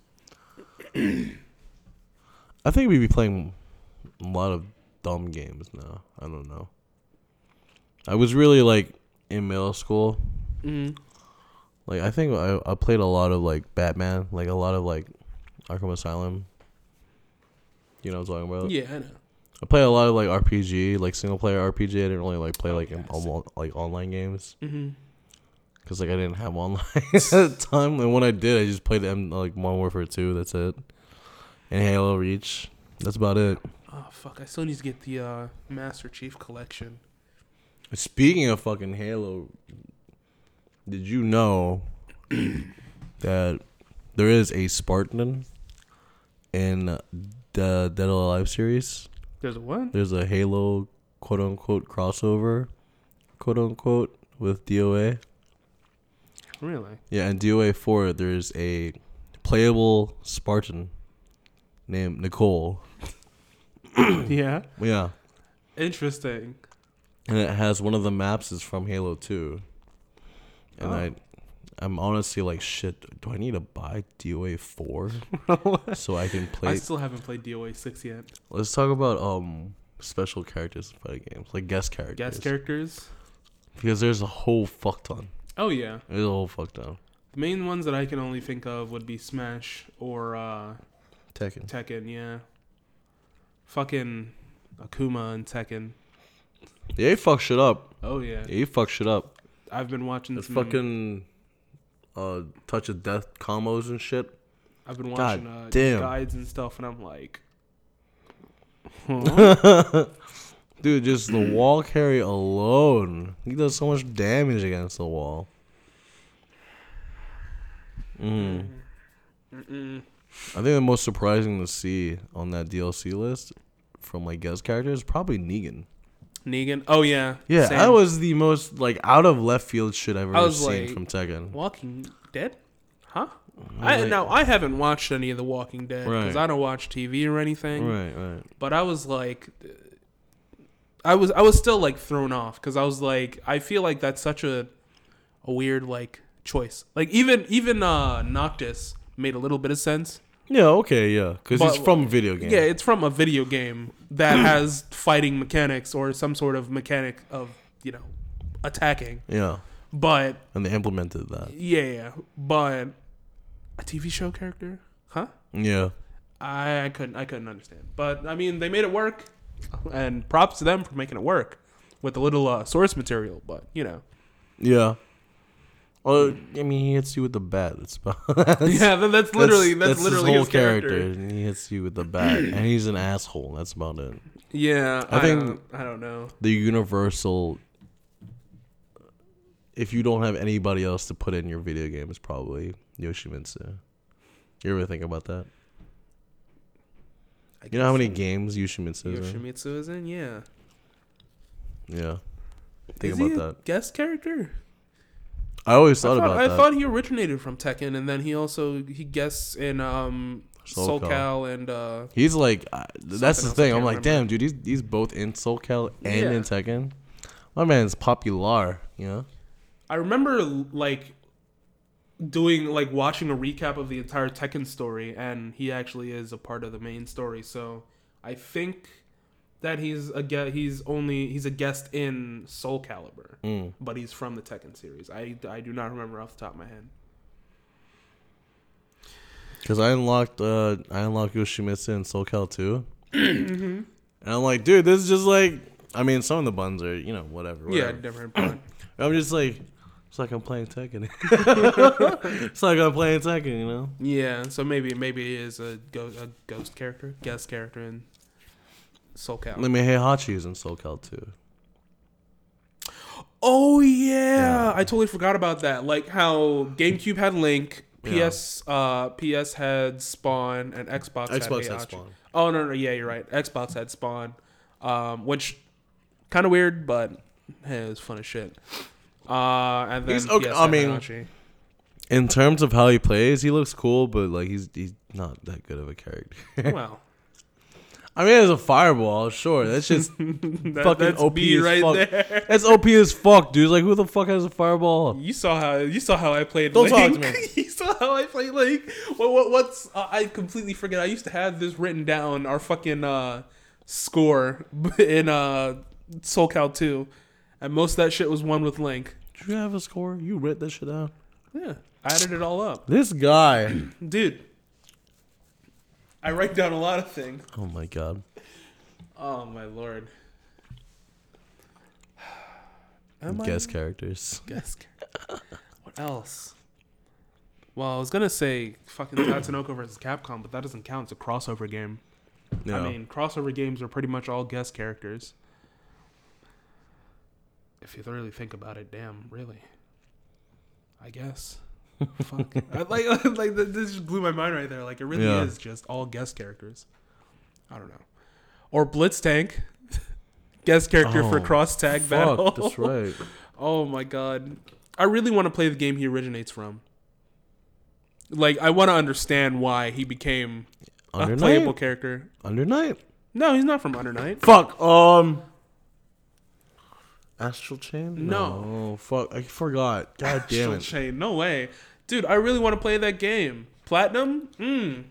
I think we'd be playing a lot of dumb games now. I don't know. I was really like in middle school. Mm-hmm. Like I think I, I played a lot of like Batman, like a lot of like Arkham Asylum. You know what I'm talking about? Yeah, I know. I play a lot of like R P G, like single player R P G. I didn't really like play like oh, yes. in, um, like online games. Mm-hmm. Cause like I didn't have online at the time, and when I did, I just played M- like Modern Warfare two. That's it, and Halo Reach. That's about it. Oh fuck! I still need to get the uh, Master Chief Collection. Speaking of fucking Halo, did you know that there is a Spartan in the Dead or Alive series? There's a what? There's a Halo quote unquote crossover, quote unquote, with D O A. Really? Yeah, in D O A four, there's a playable Spartan named Nicole. Yeah? Yeah. Interesting. And it has one of the maps is from Halo two. And oh. I, I'm honestly like, shit, do I need to buy D O A four so I can play? I still haven't played D O A six yet. Let's talk about um special characters in fighting games, like guest characters. Guest characters? Because there's a whole fuck ton. Oh, yeah. It was all fucked up. The main ones that I can only think of would be Smash or... Uh, Tekken. Tekken, yeah. Fucking Akuma and Tekken. They fuck shit up. Oh, yeah. They fuck shit up. I've been watching this fucking uh, Touch of Death combos and shit. I've been watching uh, guides and stuff, and I'm like, huh? Dude, just the wall carry alone. He does so much damage against the wall. Mm. Mm-mm. I think the most surprising to see on that D L C list from like guest characters is probably Negan. Negan? Oh, yeah. Yeah, same. That was the most like out of left field shit I've ever seen, like, from Tekken. Walking Dead? Huh? I, now, I haven't watched any of The Walking Dead because right. I don't watch T V or anything. Right, right. But I was like, I was I was still like thrown off because I was like, I feel like that's such a a weird like choice. Like even even uh, Noctis made a little bit of sense. Yeah, okay, yeah, because it's from video game. Yeah, it's from a video game that has fighting mechanics or some sort of mechanic of, you know, attacking. Yeah. But and they implemented that. Yeah, yeah, but. A T V show character? Huh? Yeah. I, I couldn't I couldn't understand. But, I mean, they made it work. And props to them for making it work with a little uh, source material. But, you know. Yeah. Well, I mean, he hits you with the bat. It's about, that's, yeah, that's literally that's, that's, that's literally his, whole his character. character. And he hits you with the bat. And he's an asshole. That's about it. Yeah. I, I think don't, I don't know. The universal, if you don't have anybody else to put in your video game, is probably Yoshimitsu. You ever think about that? You know how many games Yoshimitsu is in? Yoshimitsu is in, yeah. Yeah. Think about that. Guest character? I always thought about that. I thought he originated from Tekken, and then he also he guests in um, SoulCal and uh, he's like uh, that's the thing. I'm like, damn, dude, he's he's both in SoulCal and in Tekken. My man's popular, you know. I remember like. Doing like watching a recap of the entire Tekken story, and he actually is a part of the main story. So I think that he's a ge- he's only he's a guest in Soul Calibur, mm. but he's from the Tekken series. I, I do not remember off the top of my head. Because I unlocked uh, I unlocked Yoshimitsu in Soul Calibur two, mm-hmm. and I'm like, dude, this is just like, I mean, some of the buns are, you know, whatever. whatever. Yeah, different bun. I'm just like. It's like I'm playing Tekken. It's like I'm playing Tekken, you know? Yeah, so maybe maybe it is a, go- a ghost character, guest character in SoulCal. I mean, Heihachi is in SoulCal too. Oh, yeah. yeah. I totally forgot about that. Like how GameCube had Link, P S yeah. uh, P S had Spawn, and Xbox, Xbox had, had Spawn. Oh, no, no, yeah, you're right. Xbox had Spawn, um, which kind of weird, but hey, it was fun as shit. Uh, and then, he's okay. yes, I mean, Heihachi. In terms of how he plays, he looks cool, but like he's he's not that good of a character. Well, I mean, it's a fireball, sure. That's just that, fucking that's O P as right fuck. There. That's O P as fuck, dude. Like, who the fuck has a fireball? You saw how you saw how I played. Don't Link. Talk to me. You saw how I played Link. What what what's? Uh, I completely forget. I used to have this written down. Our fucking uh, score in uh, SoulCal two. And most of that shit was one with Link. Did you have a score? You writ that shit out. Yeah. I added it all up. This guy. Dude. I write down a lot of things. Oh, my God. Oh, my Lord. Am guest I... characters. Guest characters. What else? Well, I was going to say fucking Tatsunoko versus Capcom, but that doesn't count. It's a crossover game. No. I mean, crossover games are pretty much all guest characters. If you really think about it, damn, really. I guess. Fuck. I, like, like this just blew my mind right there. Like, it really yeah. is just all guest characters. I don't know. Or Blitztank. Guest character oh, for cross-tag fuck, battle. That's right. Oh, my God. I really want to play the game he originates from. Like, I want to understand why he became Under a playable Night. Character. Under Night? No, he's not from Under Night. Fuck. Um... Astral Chain? No. Oh, fuck. I forgot. God damn it. Astral Chain. No way. Dude, I really want to play that game. Platinum? Mmm.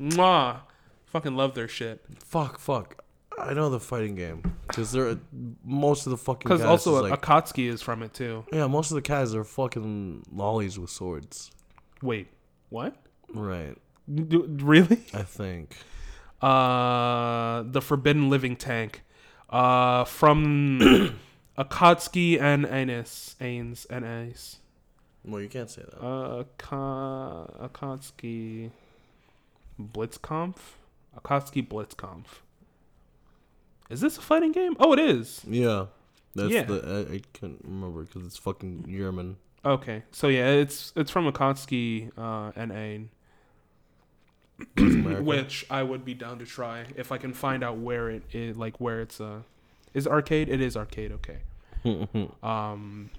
Mwah. Fucking love their shit. Fuck, fuck. I know the fighting game. Because they're... Most of the fucking guys... Because also is like, Akatsuki is from it, too. Yeah, most of the guys are fucking lollies with swords. Wait. What? Right. D- really? I think. Uh, the Forbidden Living Tank. Uh, from... Akatsuki and Anis. Ains and Ace. Well, you can't say that. Uh, Aka- Akatsuki Blitzkampf? Akatsuki Blitzkampf. Is this a fighting game? Oh, it is. Yeah. That's yeah. The, I, I can't remember because it's fucking German. Okay. So, yeah, it's it's from Akatsuki uh, and Ain. Which I would be down to try if I can find out where it is, like where it's uh is it arcade? It is arcade, okay. um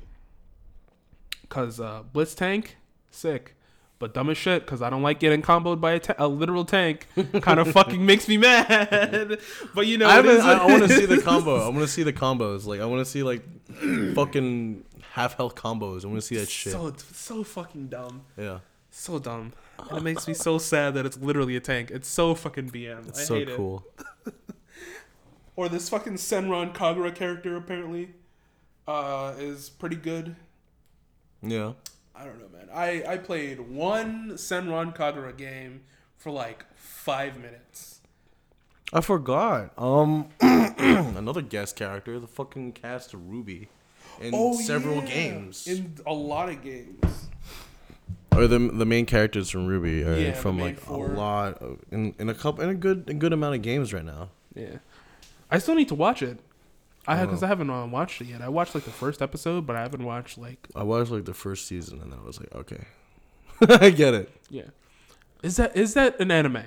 cause uh Blitz Tank, sick. But dumb as shit, cause I don't like getting comboed by a, ta- a literal tank. Kind of fucking makes me mad. But you know, I, I, I want to see the combo. I want to see the combos. Like I want to see like fucking half health combos. I want to see that shit. So so fucking dumb. Yeah. So dumb. And it makes me so sad that it's literally a tank. It's so fucking B M. It's I so hate cool. It. Or this fucking Senran Kagura character apparently uh, is pretty good. Yeah. I don't know, man. I, I played one Senran Kagura game for like five minutes. I forgot. Um, another guest character, the fucking cast of Ruby, in oh, several yeah. games. In a lot of games. Or the the main characters from Ruby are yeah, from like four. a lot of, in in a couple in a good a good amount of games right now. Yeah, I still need to watch it. I because I, I haven't uh, watched it yet. I watched like the first episode, but I haven't watched like. I watched like the first season, and then I was like, okay, I get it. Yeah, is that is that an anime?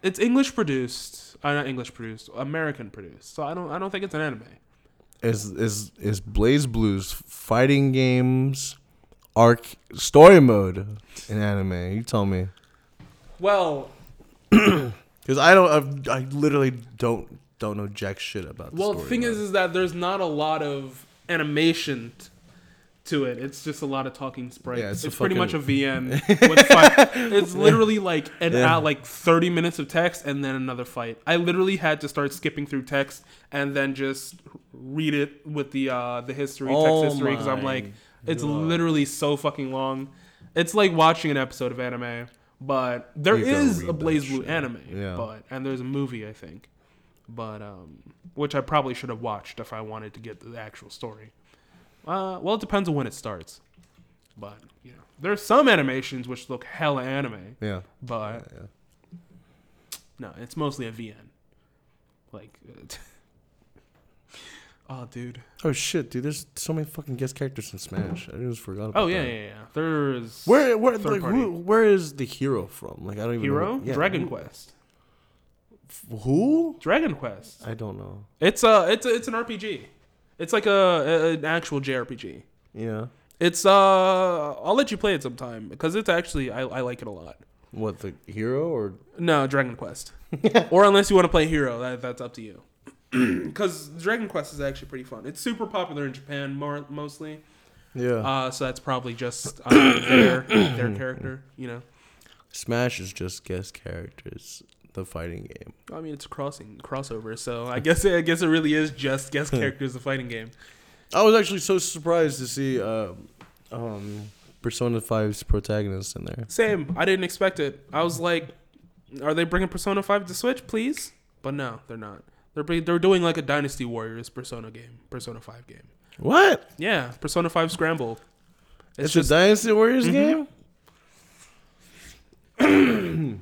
It's English produced. Uh, not English produced. American produced. So I don't I don't think it's an anime. Is is is BlazBlue's fighting games arc story mode in anime? You tell me. Well, because I don't. I, I literally don't. Don't know jack shit about the well, story. Well, the thing right? is, is that there's not a lot of animation t- to it. It's just a lot of talking sprites. Yeah, it's it's pretty much a V M. With fight. It's literally like an yeah. out, like thirty minutes of text and then another fight. I literally had to start skipping through text and then just read it with the uh, the history, oh text history, because I'm like, it's God. literally so fucking long. It's like watching an episode of anime, but there you is a BlazBlue anime, yeah. but and there's a movie, I think. But um, which I probably should have watched if I wanted to get the actual story. Uh, well, it depends on when it starts. But you know, there's some animations which look hella anime. Yeah. But yeah, yeah. no, it's mostly a V N. Like, oh, dude. Oh shit, dude. There's so many fucking guest characters in Smash. I just forgot about. Oh yeah, that. yeah, yeah. There's where where like, who, where is the hero from? Like I don't even hero? know. Hero? Yeah, Dragon who? Quest. Who? Dragon Quest. I don't know. It's a it's a, it's an R P G. It's like a, a an actual J R P G. Yeah. It's uh I'll let you play it sometime because it's actually I, I like it a lot. What, the Hero or no Dragon Quest? Or unless you want to play Hero, that that's up to you. Because Dragon Quest is actually pretty fun. It's super popular in Japan more mostly. Yeah. Uh, so that's probably just uh, their their character. You know. Smash is just guest characters. The fighting game. I mean, it's a crossing crossover, so I guess it, I guess it really is just guest characters. The fighting game. I was actually so surprised to see uh, um, Persona five's protagonist in there. Same. I didn't expect it. I was like, are they bringing Persona five to Switch, please? But no, they're not. They're they're doing like a Dynasty Warriors Persona game, Persona five game. What? Yeah, Persona five Scramble. It's, it's just, a Dynasty Warriors mm-hmm. game.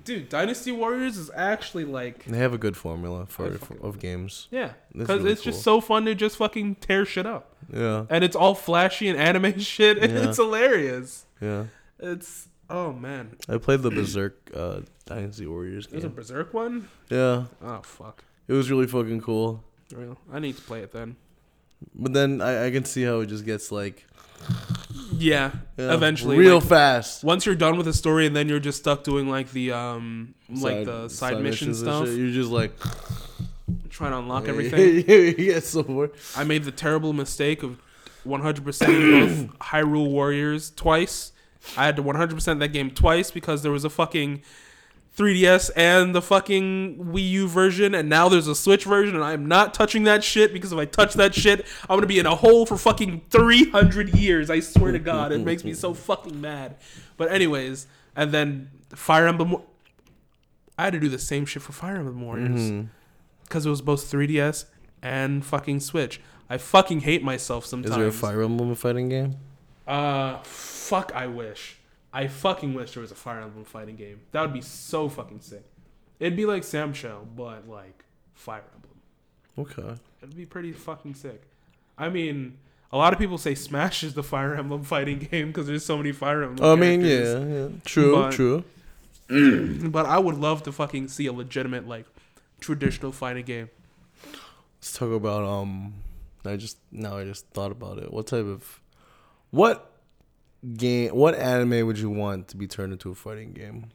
Dude, Dynasty Warriors is actually like they have a good formula for, for of games. Yeah, because really it's cool. Just so fun to just fucking tear shit up. Yeah, and it's all flashy and anime shit. And yeah. It's hilarious. Yeah, it's oh man. I played the Berserk uh, Dynasty Warriors game. There's a Berserk one. Yeah. Oh fuck. It was really fucking cool. Real. I need to play it then. But then I, I can see how it just gets like. Yeah, yeah, eventually. Real like, fast. Once you're done with the story and then you're just stuck doing like the um like side, the side, side mission missions stuff. You're just like trying to unlock everything. Yeah, so I made the terrible mistake of one hundred percent both Hyrule Warriors twice. I had to one hundred percent that game twice because there was a fucking three D S and the fucking Wii U version, and now there's a Switch version, and I'm not touching that shit because if I touch that shit, I'm gonna be in a hole for fucking three hundred years. I swear to God, it makes me so fucking mad. But anyways, and then Fire Emblem, I had to do the same shit for Fire Emblem Warriors because mm-hmm. it was both three D S and fucking Switch. I fucking hate myself sometimes. Is there a Fire Emblem fighting game? Uh, fuck, I wish. I fucking wish there was a Fire Emblem fighting game. That would be so fucking sick. It'd be like Samcho, but like Fire Emblem. Okay. It'd be pretty fucking sick. I mean, a lot of people say Smash is the Fire Emblem fighting game because there's so many Fire Emblem I mean, characters. yeah, yeah. True, but, true. But I would love to fucking see a legitimate, like, traditional fighting game. Let's talk about, um, I just, now I just thought about it. What type of, what game, what anime would you want to be turned into a fighting game?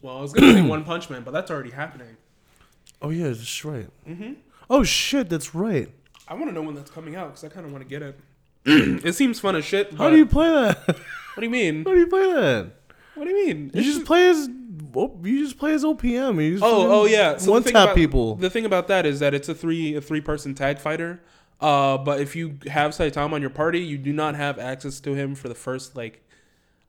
Well, I was going to say One Punch Man, but that's already happening. Oh, yeah, that's right. Mm-hmm. Oh, shit, that's right. I want to know when that's coming out, because I kind of want to get it. It seems fun as shit. How do you play that? What do you mean? How do you play that? What do you mean? You it's just play as... Oh, you just play as O P M. You just oh, oh yeah. So one tap people. The thing about that is that it's a three a three person tag fighter. Uh, but if you have Saitama on your party, you do not have access to him for the first like,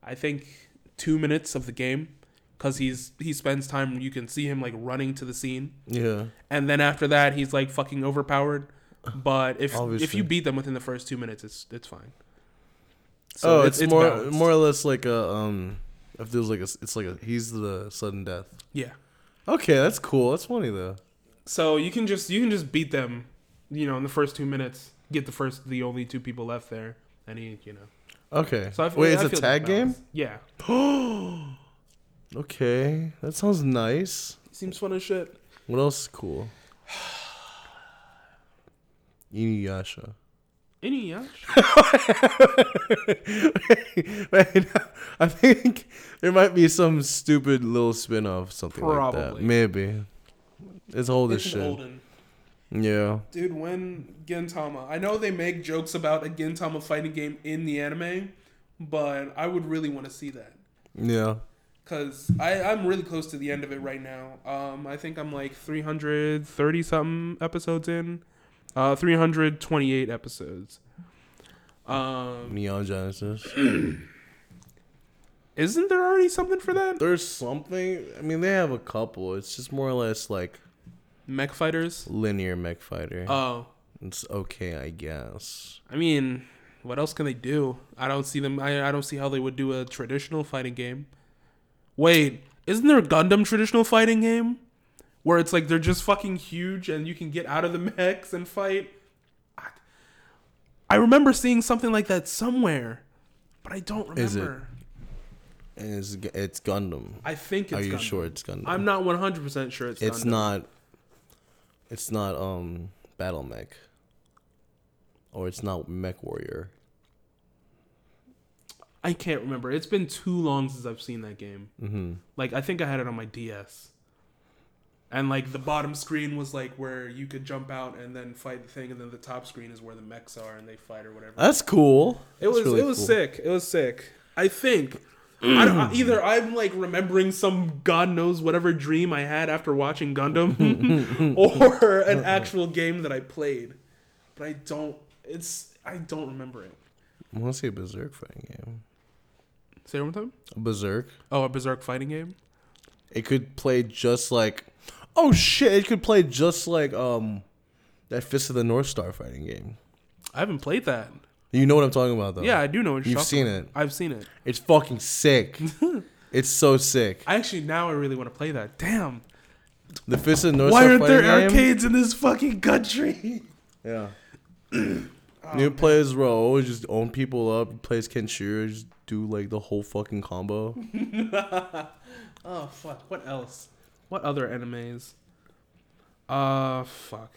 I think two minutes of the game, because he's he spends time you can see him like running to the scene. Yeah. And then after that, he's like fucking overpowered. But if Obviously. if you beat them within the first two minutes, it's it's fine. So oh, it's, it's more balanced. more or less like a um. If there's like a, it's like a, he's the sudden death. Yeah. Okay, that's cool. That's funny though. So you can just you can just beat them, you know, in the first two minutes. Get the first, the only two people left there, and he, you know. Okay. So I feel, Wait, I, it's I a tag game? Yeah. Okay, that sounds nice. Seems fun as shit. What else is cool? Inuyasha. Inuyasha. Right, I think there might be some stupid little spin off, something Probably. like that. Maybe. It's old as shit. Olden. Yeah. Dude, when Gintama. I know they make jokes about a Gintama fighting game in the anime, but I would really want to see that. Yeah. Because I'm really close to the end of it right now. Um, I think I'm like three hundred thirty something episodes in. Uh, three hundred twenty-eight episodes. Um, Neon Genesis. Isn't there already something for that? There's something. I mean, they have a couple. It's just more or less like... Mech Fighters? Linear Mech Fighter. Oh. It's okay, I guess. I mean, what else can they do? I don't see them... I, I don't see how they would do a traditional fighting game. Wait, isn't there a Gundam traditional fighting game? Where it's like they're just fucking huge and you can get out of the mechs and fight. I, I remember seeing something like that somewhere, but I don't remember. Is it? Is, it's Gundam. I think it's Are Gundam. Are you sure it's Gundam? I'm not one hundred percent sure it's Gundam. It's not, it's not um, Battle Mech. Or it's not Mech Warrior. I can't remember. It's been too long since I've seen that game. Mm-hmm. Like, I think I had it on my D S. And, like, the bottom screen was, like, where you could jump out and then fight the thing. And then the top screen is where the mechs are and they fight or whatever. That's cool. It That's was really it was cool. sick. It was sick. I think. I don't, I, either I'm, like, remembering some God knows whatever dream I had after watching Gundam. Or an actual game that I played. But I don't. It's I don't remember it. I want to see a Berserk fighting game. Say it one time? A Berserk. Oh, a Berserk fighting game? It could play just like... Oh shit! It could play just like um, that Fist of the North Star fighting game. I haven't played that. You know what I'm talking about, though. Yeah, I do know what you're You've talking about. You've seen it. I've seen it. It's fucking sick. It's so sick. I actually now I really want to play that. Damn. The Fist of the North Why Star. Why aren't there game? arcades in this fucking country? Yeah. New oh, players will always just own people up. Plays Kenshiro, just do like the whole fucking combo. Oh fuck! What else? What other animes? Uh, fuck.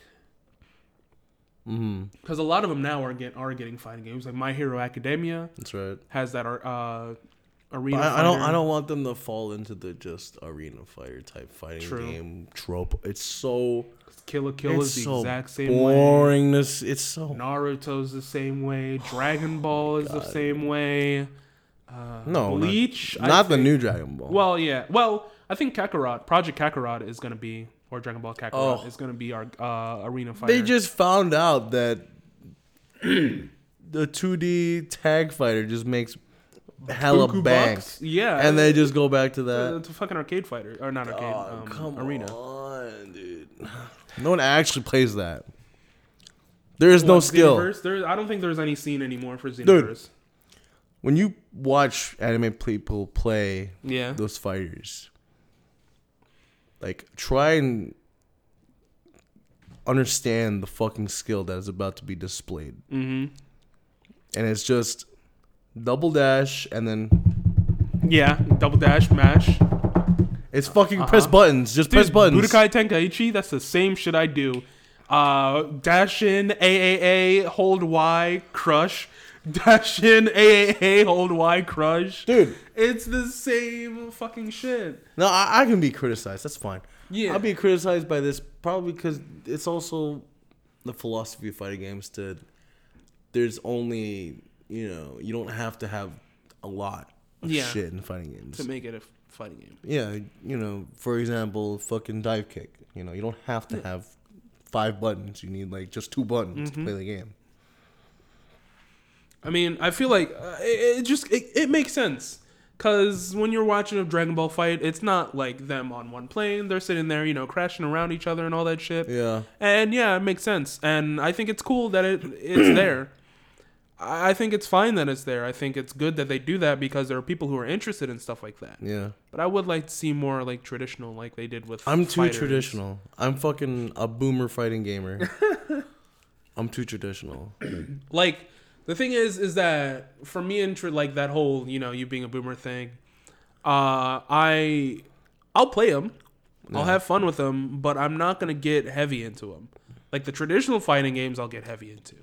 Mm. Because a lot of them now are get are getting fighting games. Like My Hero Academia. That's right. Has that uh, arena. I, I don't. I don't want them to fall into the just arena fighter type fighting True. game trope. It's so. Kill a Kill is the so exact same boringness. way. Boringness. It's so. Naruto's the same way. Dragon Ball oh is God. the same way. Uh, no, Bleach. Not, not the new Dragon Ball. Well, yeah. Well. I think Kakarot, Project Kakarot is going to be, or Dragon Ball Kakarot oh. is going to be our uh, arena fighter. They just found out that the two D tag fighter just makes hella Kuku bank. Box? Yeah. And they just go back to that. It's a fucking arcade fighter. Or not arcade, oh, um, come arena. Come on, dude. no one actually plays that. There is what, no skill. There, I don't think there's any scene anymore for Xenoverse. Dude, when you watch anime people play yeah. those fighters, like, try and understand the fucking skill that is about to be displayed. Mm-hmm. And it's just double dash and then... Yeah, double dash, mash. It's fucking uh-huh. press buttons. Just Dude, press buttons. Budokai Tenkaichi, that's the same shit I do. Uh, dash in, A A A, hold Y, crush. Dash in, A A A, hold Y, crush. Dude. It's the same fucking shit. No, I, I can be criticized. That's fine. Yeah. I'll be criticized by this probably because it's also the philosophy of fighting games to... There's only, you know, you don't have to have a lot of yeah. shit in fighting games. To make it a fighting game. Yeah, you know, for example, fucking dive kick. You know, you don't have to yeah. have... Five buttons. You need like just two buttons mm-hmm. to play the game. I mean, I feel like uh, it, it just it, it makes sense because when you're watching a Dragon Ball fight, it's not like them on one plane. They're sitting there, you know, crashing around each other and all that shit. Yeah. And yeah, it makes sense. And I think it's cool that it it's there. I think it's fine that it's there. I think it's good that they do that because there are people who are interested in stuff like that. Yeah. But I would like to see more like traditional like they did with I'm fighters. Too traditional. I'm fucking a boomer fighting gamer. I'm too traditional. Like, the thing is, is that for me, and tra- like that whole, you know, you being a boomer thing, uh, I, I'll play them. No. I'll have fun with them, but I'm not going to get heavy into them. Like the traditional fighting games I'll get heavy into.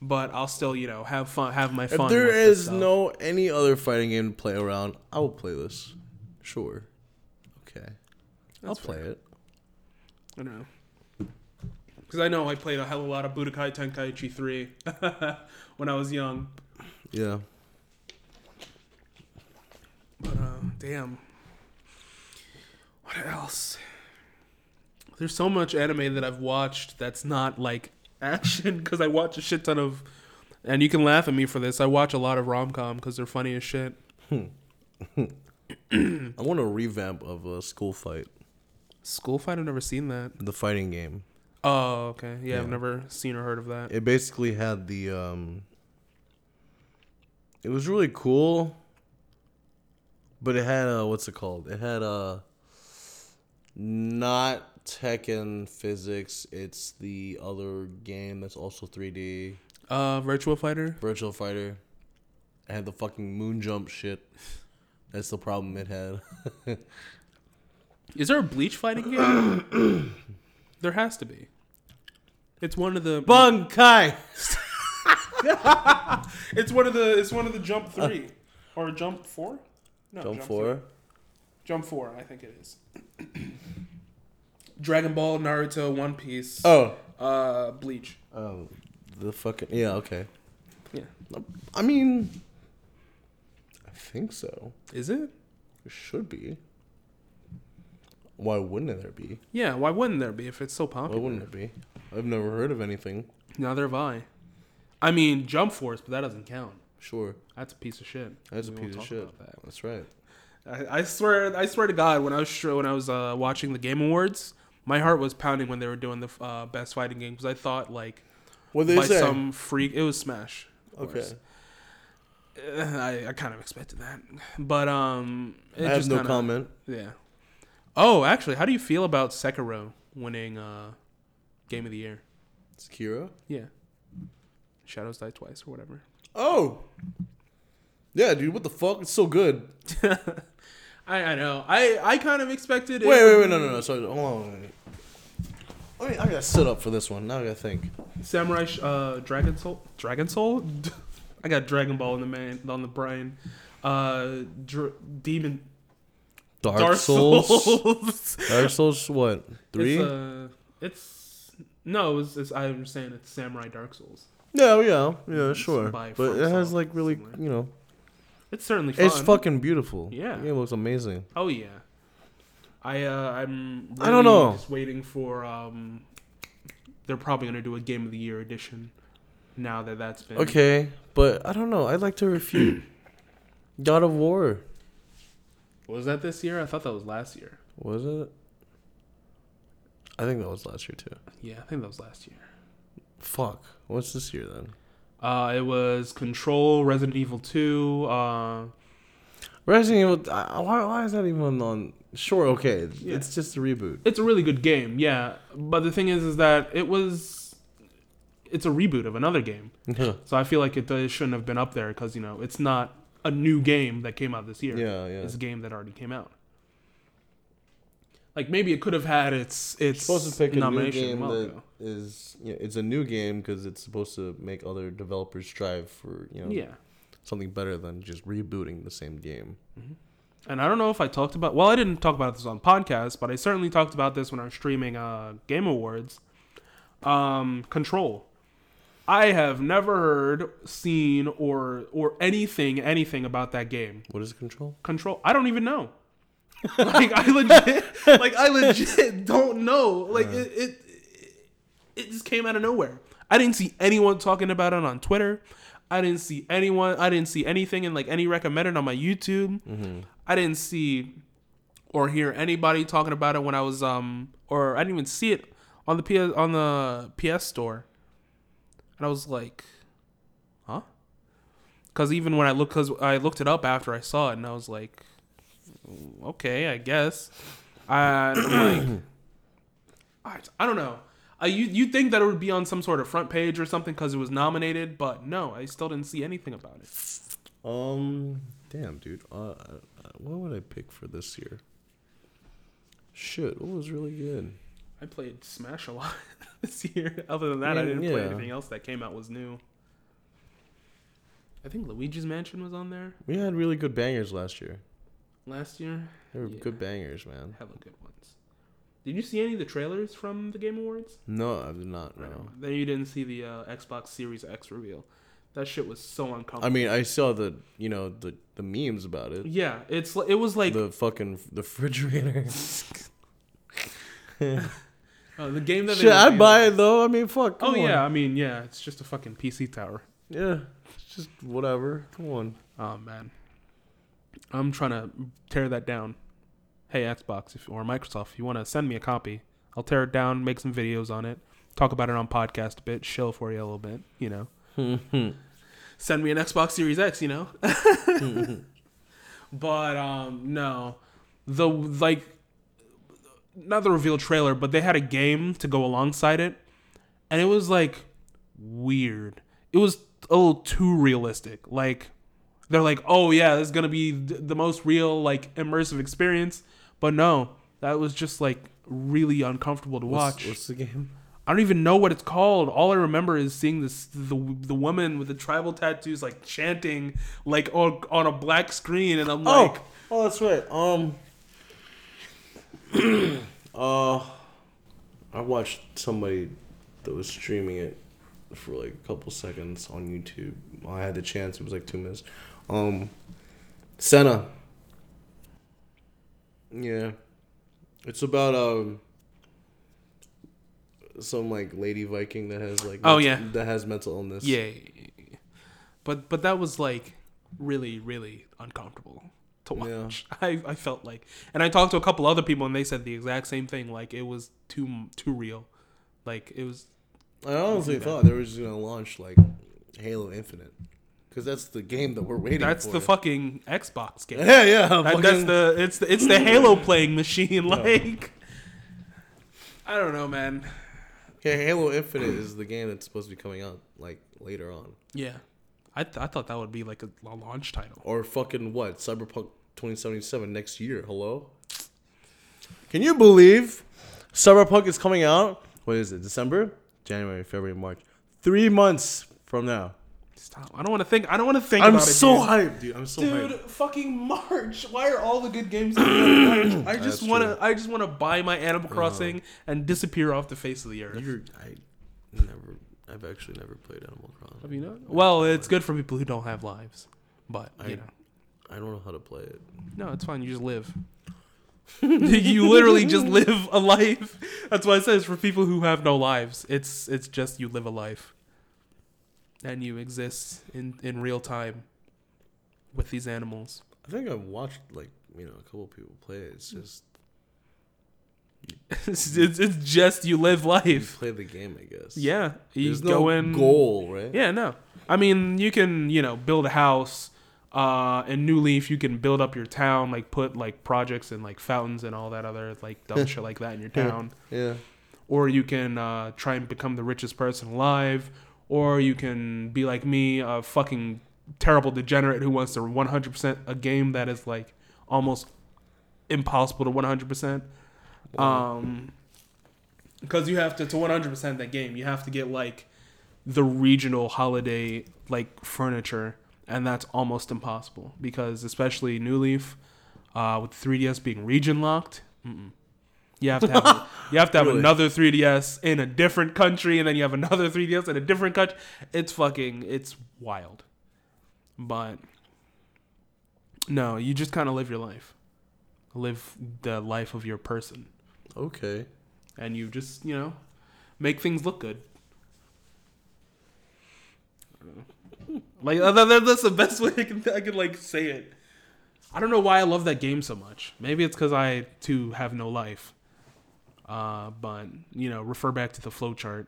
But I'll still, you know, have fun, have my fun. If there is no any other fighting game to play around, I will play this. Sure. Okay. I'll play it. I don't know. Because I know I played a hell of a lot of Budokai Tenkaichi three when I was young. Yeah. But, uh, damn. What else? There's so much anime that I've watched that's not, like, action, because I watch a shit ton of, and you can laugh at me for this, I watch a lot of rom-com because they're funny as shit. Hmm. I want a revamp of a School Fight. School Fight? I've never seen that. The fighting game. Oh, okay. Yeah, yeah. I've never seen or heard of that. It basically had the, um, it was really cool, but it had a, what's it called? It had a, not Tekken physics, it's the other game that's also three D. Uh, Virtua Fighter? Virtua Fighter. It had the fucking moon jump shit. That's the problem it had. Is there a Bleach fighting game? There has to be. It's one of the Bunkai. It's one of the it's one of the jump three. Uh, or jump four? No. Jump, jump four? Three. Jump four, I think it is. Dragon Ball, Naruto, One Piece. Oh. Uh, Bleach. Oh. The fucking... Yeah, okay. Yeah. I mean... I think so. Is it? It should be. Why wouldn't there be? Yeah, why wouldn't there be if it's so popular? Why wouldn't it be? I've never heard of anything. Neither have I. I mean, Jump Force, but that doesn't count. Sure. That's a piece of shit. That's we a piece of shit. That. That's right. I, I swear I swear to God, when I was, when I was uh, watching the Game Awards... My heart was pounding when they were doing the uh, best fighting game because I thought like what by say? some freak it was Smash. Okay, I, I kind of expected that, but um, it I have just no kinda, comment. Yeah. Oh, actually, how do you feel about Sekiro winning uh, Game of the Year? Sekiro. Yeah. Shadows Die Twice or whatever. Oh. Yeah, dude. What the fuck? It's so good. I, I know. I, I kind of expected it. Wait, wait, wait. No, no, no. Sorry. Hold on. Wait. Wait, I gotta sit up for this one. Now I gotta think. Samurai uh, Dragon Soul? Dragon Soul? I got Dragon Ball in the man, on the brain. Uh, dr- Demon. Dark, Dark Souls? Souls. Dark Souls, what? Three? It's, uh, it's no, it's, it's, I'm saying it's Samurai Dark Souls. Yeah, yeah. Yeah, it's sure. But it has, like, really, somewhere. you know. It's certainly fun. It's fucking beautiful. Yeah. It looks amazing. Oh, yeah. I, uh, I'm really I don't know. Just waiting for... Um, they're probably going to do a Game of the Year edition now that that's been... Okay, but I don't know. I'd like to refute God of War. Was that this year? I thought that was last year. Was it? I think that was last year, too. Yeah, I think that was last year. Fuck. What's this year, then? Uh, it was Control, Resident Evil two, uh... Resident Evil... Uh, why, why is that even on... Sure, okay. Yeah. It's just a reboot. It's a really good game, yeah. But the thing is, is that it was... It's a reboot of another game. Yeah. So I feel like it, it shouldn't have been up there, because, you know, it's not a new game that came out this year. Yeah, yeah. It's a game that already came out. Like, maybe it could have had its its supposed to pick a new game well that ago. Is... You know, it's a new game because it's supposed to make other developers strive for, you know... Yeah. Something better than just rebooting the same game. Mm-hmm. And I don't know if I talked about... Well, I didn't talk about this on podcast, but I certainly talked about this when I was streaming uh, Game Awards. Um, Control. I have never heard, seen, or or anything, anything about that game. What is Control? Control. I don't even know. like, I legit, like, I legit don't know. Like, uh, it, it, it just came out of nowhere. I didn't see anyone talking about it on Twitter. I didn't see anyone. I didn't see anything in like any recommended on my YouTube. Mm-hmm. I didn't see or hear anybody talking about it when I was um or I didn't even see it on the P S on the P S store. And I was like, huh? Because even when I looked, because I looked it up after I saw it, and I was like, okay, I guess. I I'm like, I I don't know. Uh, you, you'd think that it would be on some sort of front page or something because it was nominated, but no, I still didn't see anything about it. Um, damn, dude. Uh, what would I pick for this year? Shit, what was really good? I played Smash a lot this year. Other than that, yeah, I didn't yeah. play anything else that came out was new. I think Luigi's Mansion was on there. We had really good bangers last year. Last year? They were yeah. good bangers, man. Hella good ones. Did you see any of the trailers from the Game Awards? No, I did not. No. no. Then you didn't see the uh, Xbox Series X reveal. That shit was so uncomfortable. I mean, I saw the you know the, the memes about it. Yeah, it's it was like the fucking the refrigerator. uh, the game that shit, they I buy it though. I mean, fuck. Come oh on. yeah, I mean, yeah. It's just a fucking P C tower. Yeah, it's just whatever. Come on. Oh man, I'm trying to tear that down. Hey, Xbox if, or Microsoft, if you want to send me a copy, I'll tear it down, make some videos on it, talk about it on podcast a bit, chill for you a little bit, you know. Send me an Xbox Series X, you know. But, um, no. The, like, not the reveal trailer, but they had a game to go alongside it, and it was, like, weird. It was a little too realistic. Like, they're like, oh, yeah, this is going to be th- the most real, like, immersive experience. But no, that was just like really uncomfortable to what's, watch. What's the game? I don't even know what it's called. All I remember is seeing this the the woman with the tribal tattoos like chanting like on, on a black screen, and I'm oh, like, oh, that's right. Um, uh, I watched somebody that was streaming it for like a couple seconds on YouTube. I had the chance. It was like two minutes. Um, Senna. Yeah, it's about um some like lady Viking that has like oh mental, yeah that has mental illness. Yeah, yeah, yeah, but but that was like really really uncomfortable to watch. Yeah. I I felt like, and I talked to a couple other people and they said the exact same thing. Like it was too too real. Like it was. I honestly it was thought bad. They were just gonna launch like Halo Infinite. Because that's the game that we're waiting that's for. That's the fucking Xbox game. Yeah, yeah. That, fucking... That's the it's the it's the Halo playing machine. Like, I don't know, man. Yeah, Halo Infinite is the game that's supposed to be coming out like later on. Yeah, I th- I thought that would be like a, a launch title. Or fucking what? Cyberpunk twenty seventy-seven next year. Hello. Can you believe Cyberpunk is coming out? What is it? December, January, February, March. Three months from now. Stop. I don't want to think. I don't want to think I'm about so it. I'm so hyped, dude. I'm so dude, hyped. Dude, fucking March. Why are all the good games in March? I just want to I just want to buy my Animal Crossing uh, and disappear off the face of the earth. You're, I never I've actually never played Animal Crossing. Have you not? Well, it's good for people who don't have lives. But, I, you know. I don't know how to play it. No, it's fine. You just live. You literally just live a life. That's why I say it's for people who have no lives. It's it's just you live a life. And you exist in, in real time with these animals. I think I've watched, like, you know, a couple people play it. It's just... It's, it's, it's just you live life. You play the game, I guess. Yeah. You There's go no in, goal, right? Yeah, no. I mean, you can, you know, build a house. Uh, in New Leaf, you can build up your town, like put like projects and like fountains and all that other like dumb shit like that in your town. Yeah. Or you can uh, try and become the richest person alive. Or you can be like me, a fucking terrible degenerate who wants to one hundred percent a game that is like almost impossible to one hundred percent. Um, because you have to to one hundred percent that game, you have to get like the regional holiday like furniture, and that's almost impossible because especially New Leaf, uh, with three D S being region locked, mm-mm. you have to have a, you have to have really? another three D S in a different country, and then you have another three D S in a different country. It's fucking it's wild, but no, you just kind of live your life, live the life of your person. Okay. And you just, you know, make things look good. Like, that's the best way I can, I can like, say it. I don't know why I love that game so much. Maybe it's because I, too, have no life. Uh, but, you know, refer back to the flowchart.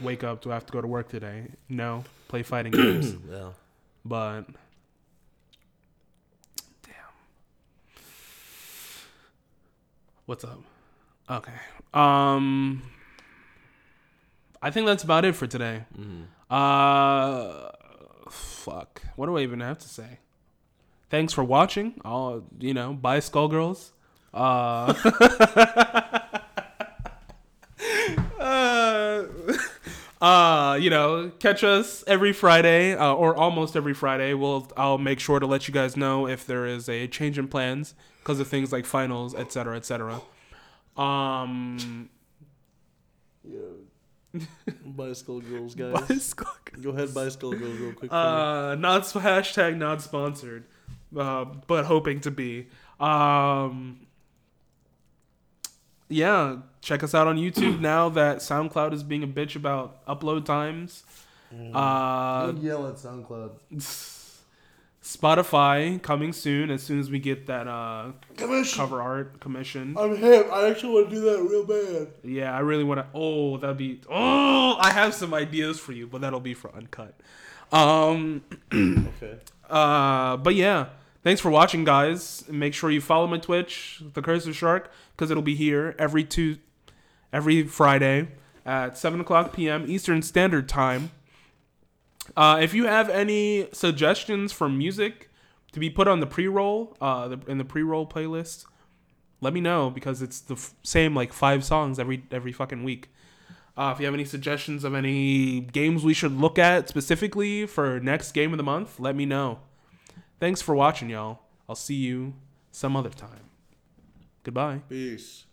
Wake up, do I have to go to work today? No. Play fighting games. Yeah. But... What's up? Okay. Um, I think that's about it for today. Mm. Uh, fuck. What do I even have to say? Thanks for watching. I'll, you know, bye, Skullgirls. Uh, uh, uh, you know, catch us every Friday uh, or almost every Friday. We'll, I'll make sure to let you guys know if there is a change in plans. Because of things like finals, et cetera, et cetera. Um, yeah. Buy Skull Girls, guys. Buy Skull Girls. Go ahead, buy Skull Girls real quick. Uh, not, hashtag not sponsored, uh, but hoping to be. Um, yeah, check us out on YouTube now that SoundCloud is being a bitch about upload times. Mm. Uh, Don't yell at SoundCloud. Spotify coming soon as soon as we get that uh, cover art commission. I'm hip. I actually want to do that real bad. Yeah, I really want to. Oh, that'd be. Oh, I have some ideas for you, but that'll be for Uncut. Um, okay. Uh, but yeah, thanks for watching, guys. Make sure you follow my Twitch, The Cursor Shark, because it'll be here every two, every Friday at seven o'clock p.m. Eastern Standard Time. Uh, if you have any suggestions for music to be put on the pre-roll, uh, the, in the pre-roll playlist, let me know because it's the f- same like five songs every every fucking week. Uh, if you have any suggestions of any games we should look at specifically for next game of the month, let me know. Thanks for watching, y'all. I'll see you some other time. Goodbye. Peace.